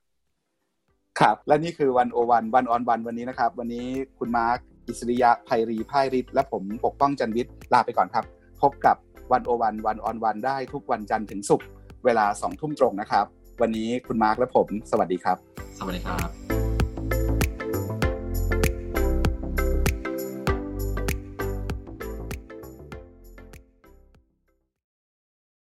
ครับและนี่คือหนึ่งศูนย์หนึ่ง วัน ออน วัน วันนี้นะครับวันนี้คุณมาร์คอิสริยะไพรีไพริศและผมปกป้องจันทร์วิทย์ลาไปก่อนครับพบกับหนึ่งศูนย์หนึ่ง วัน ออน วัน ได้ทุกวันจันทร์ถึงศุกร์เวลาสองทุ่มตรงนะครับวันนี้คุณมาร์คและผมสวัสดีครับสวัสดีครับ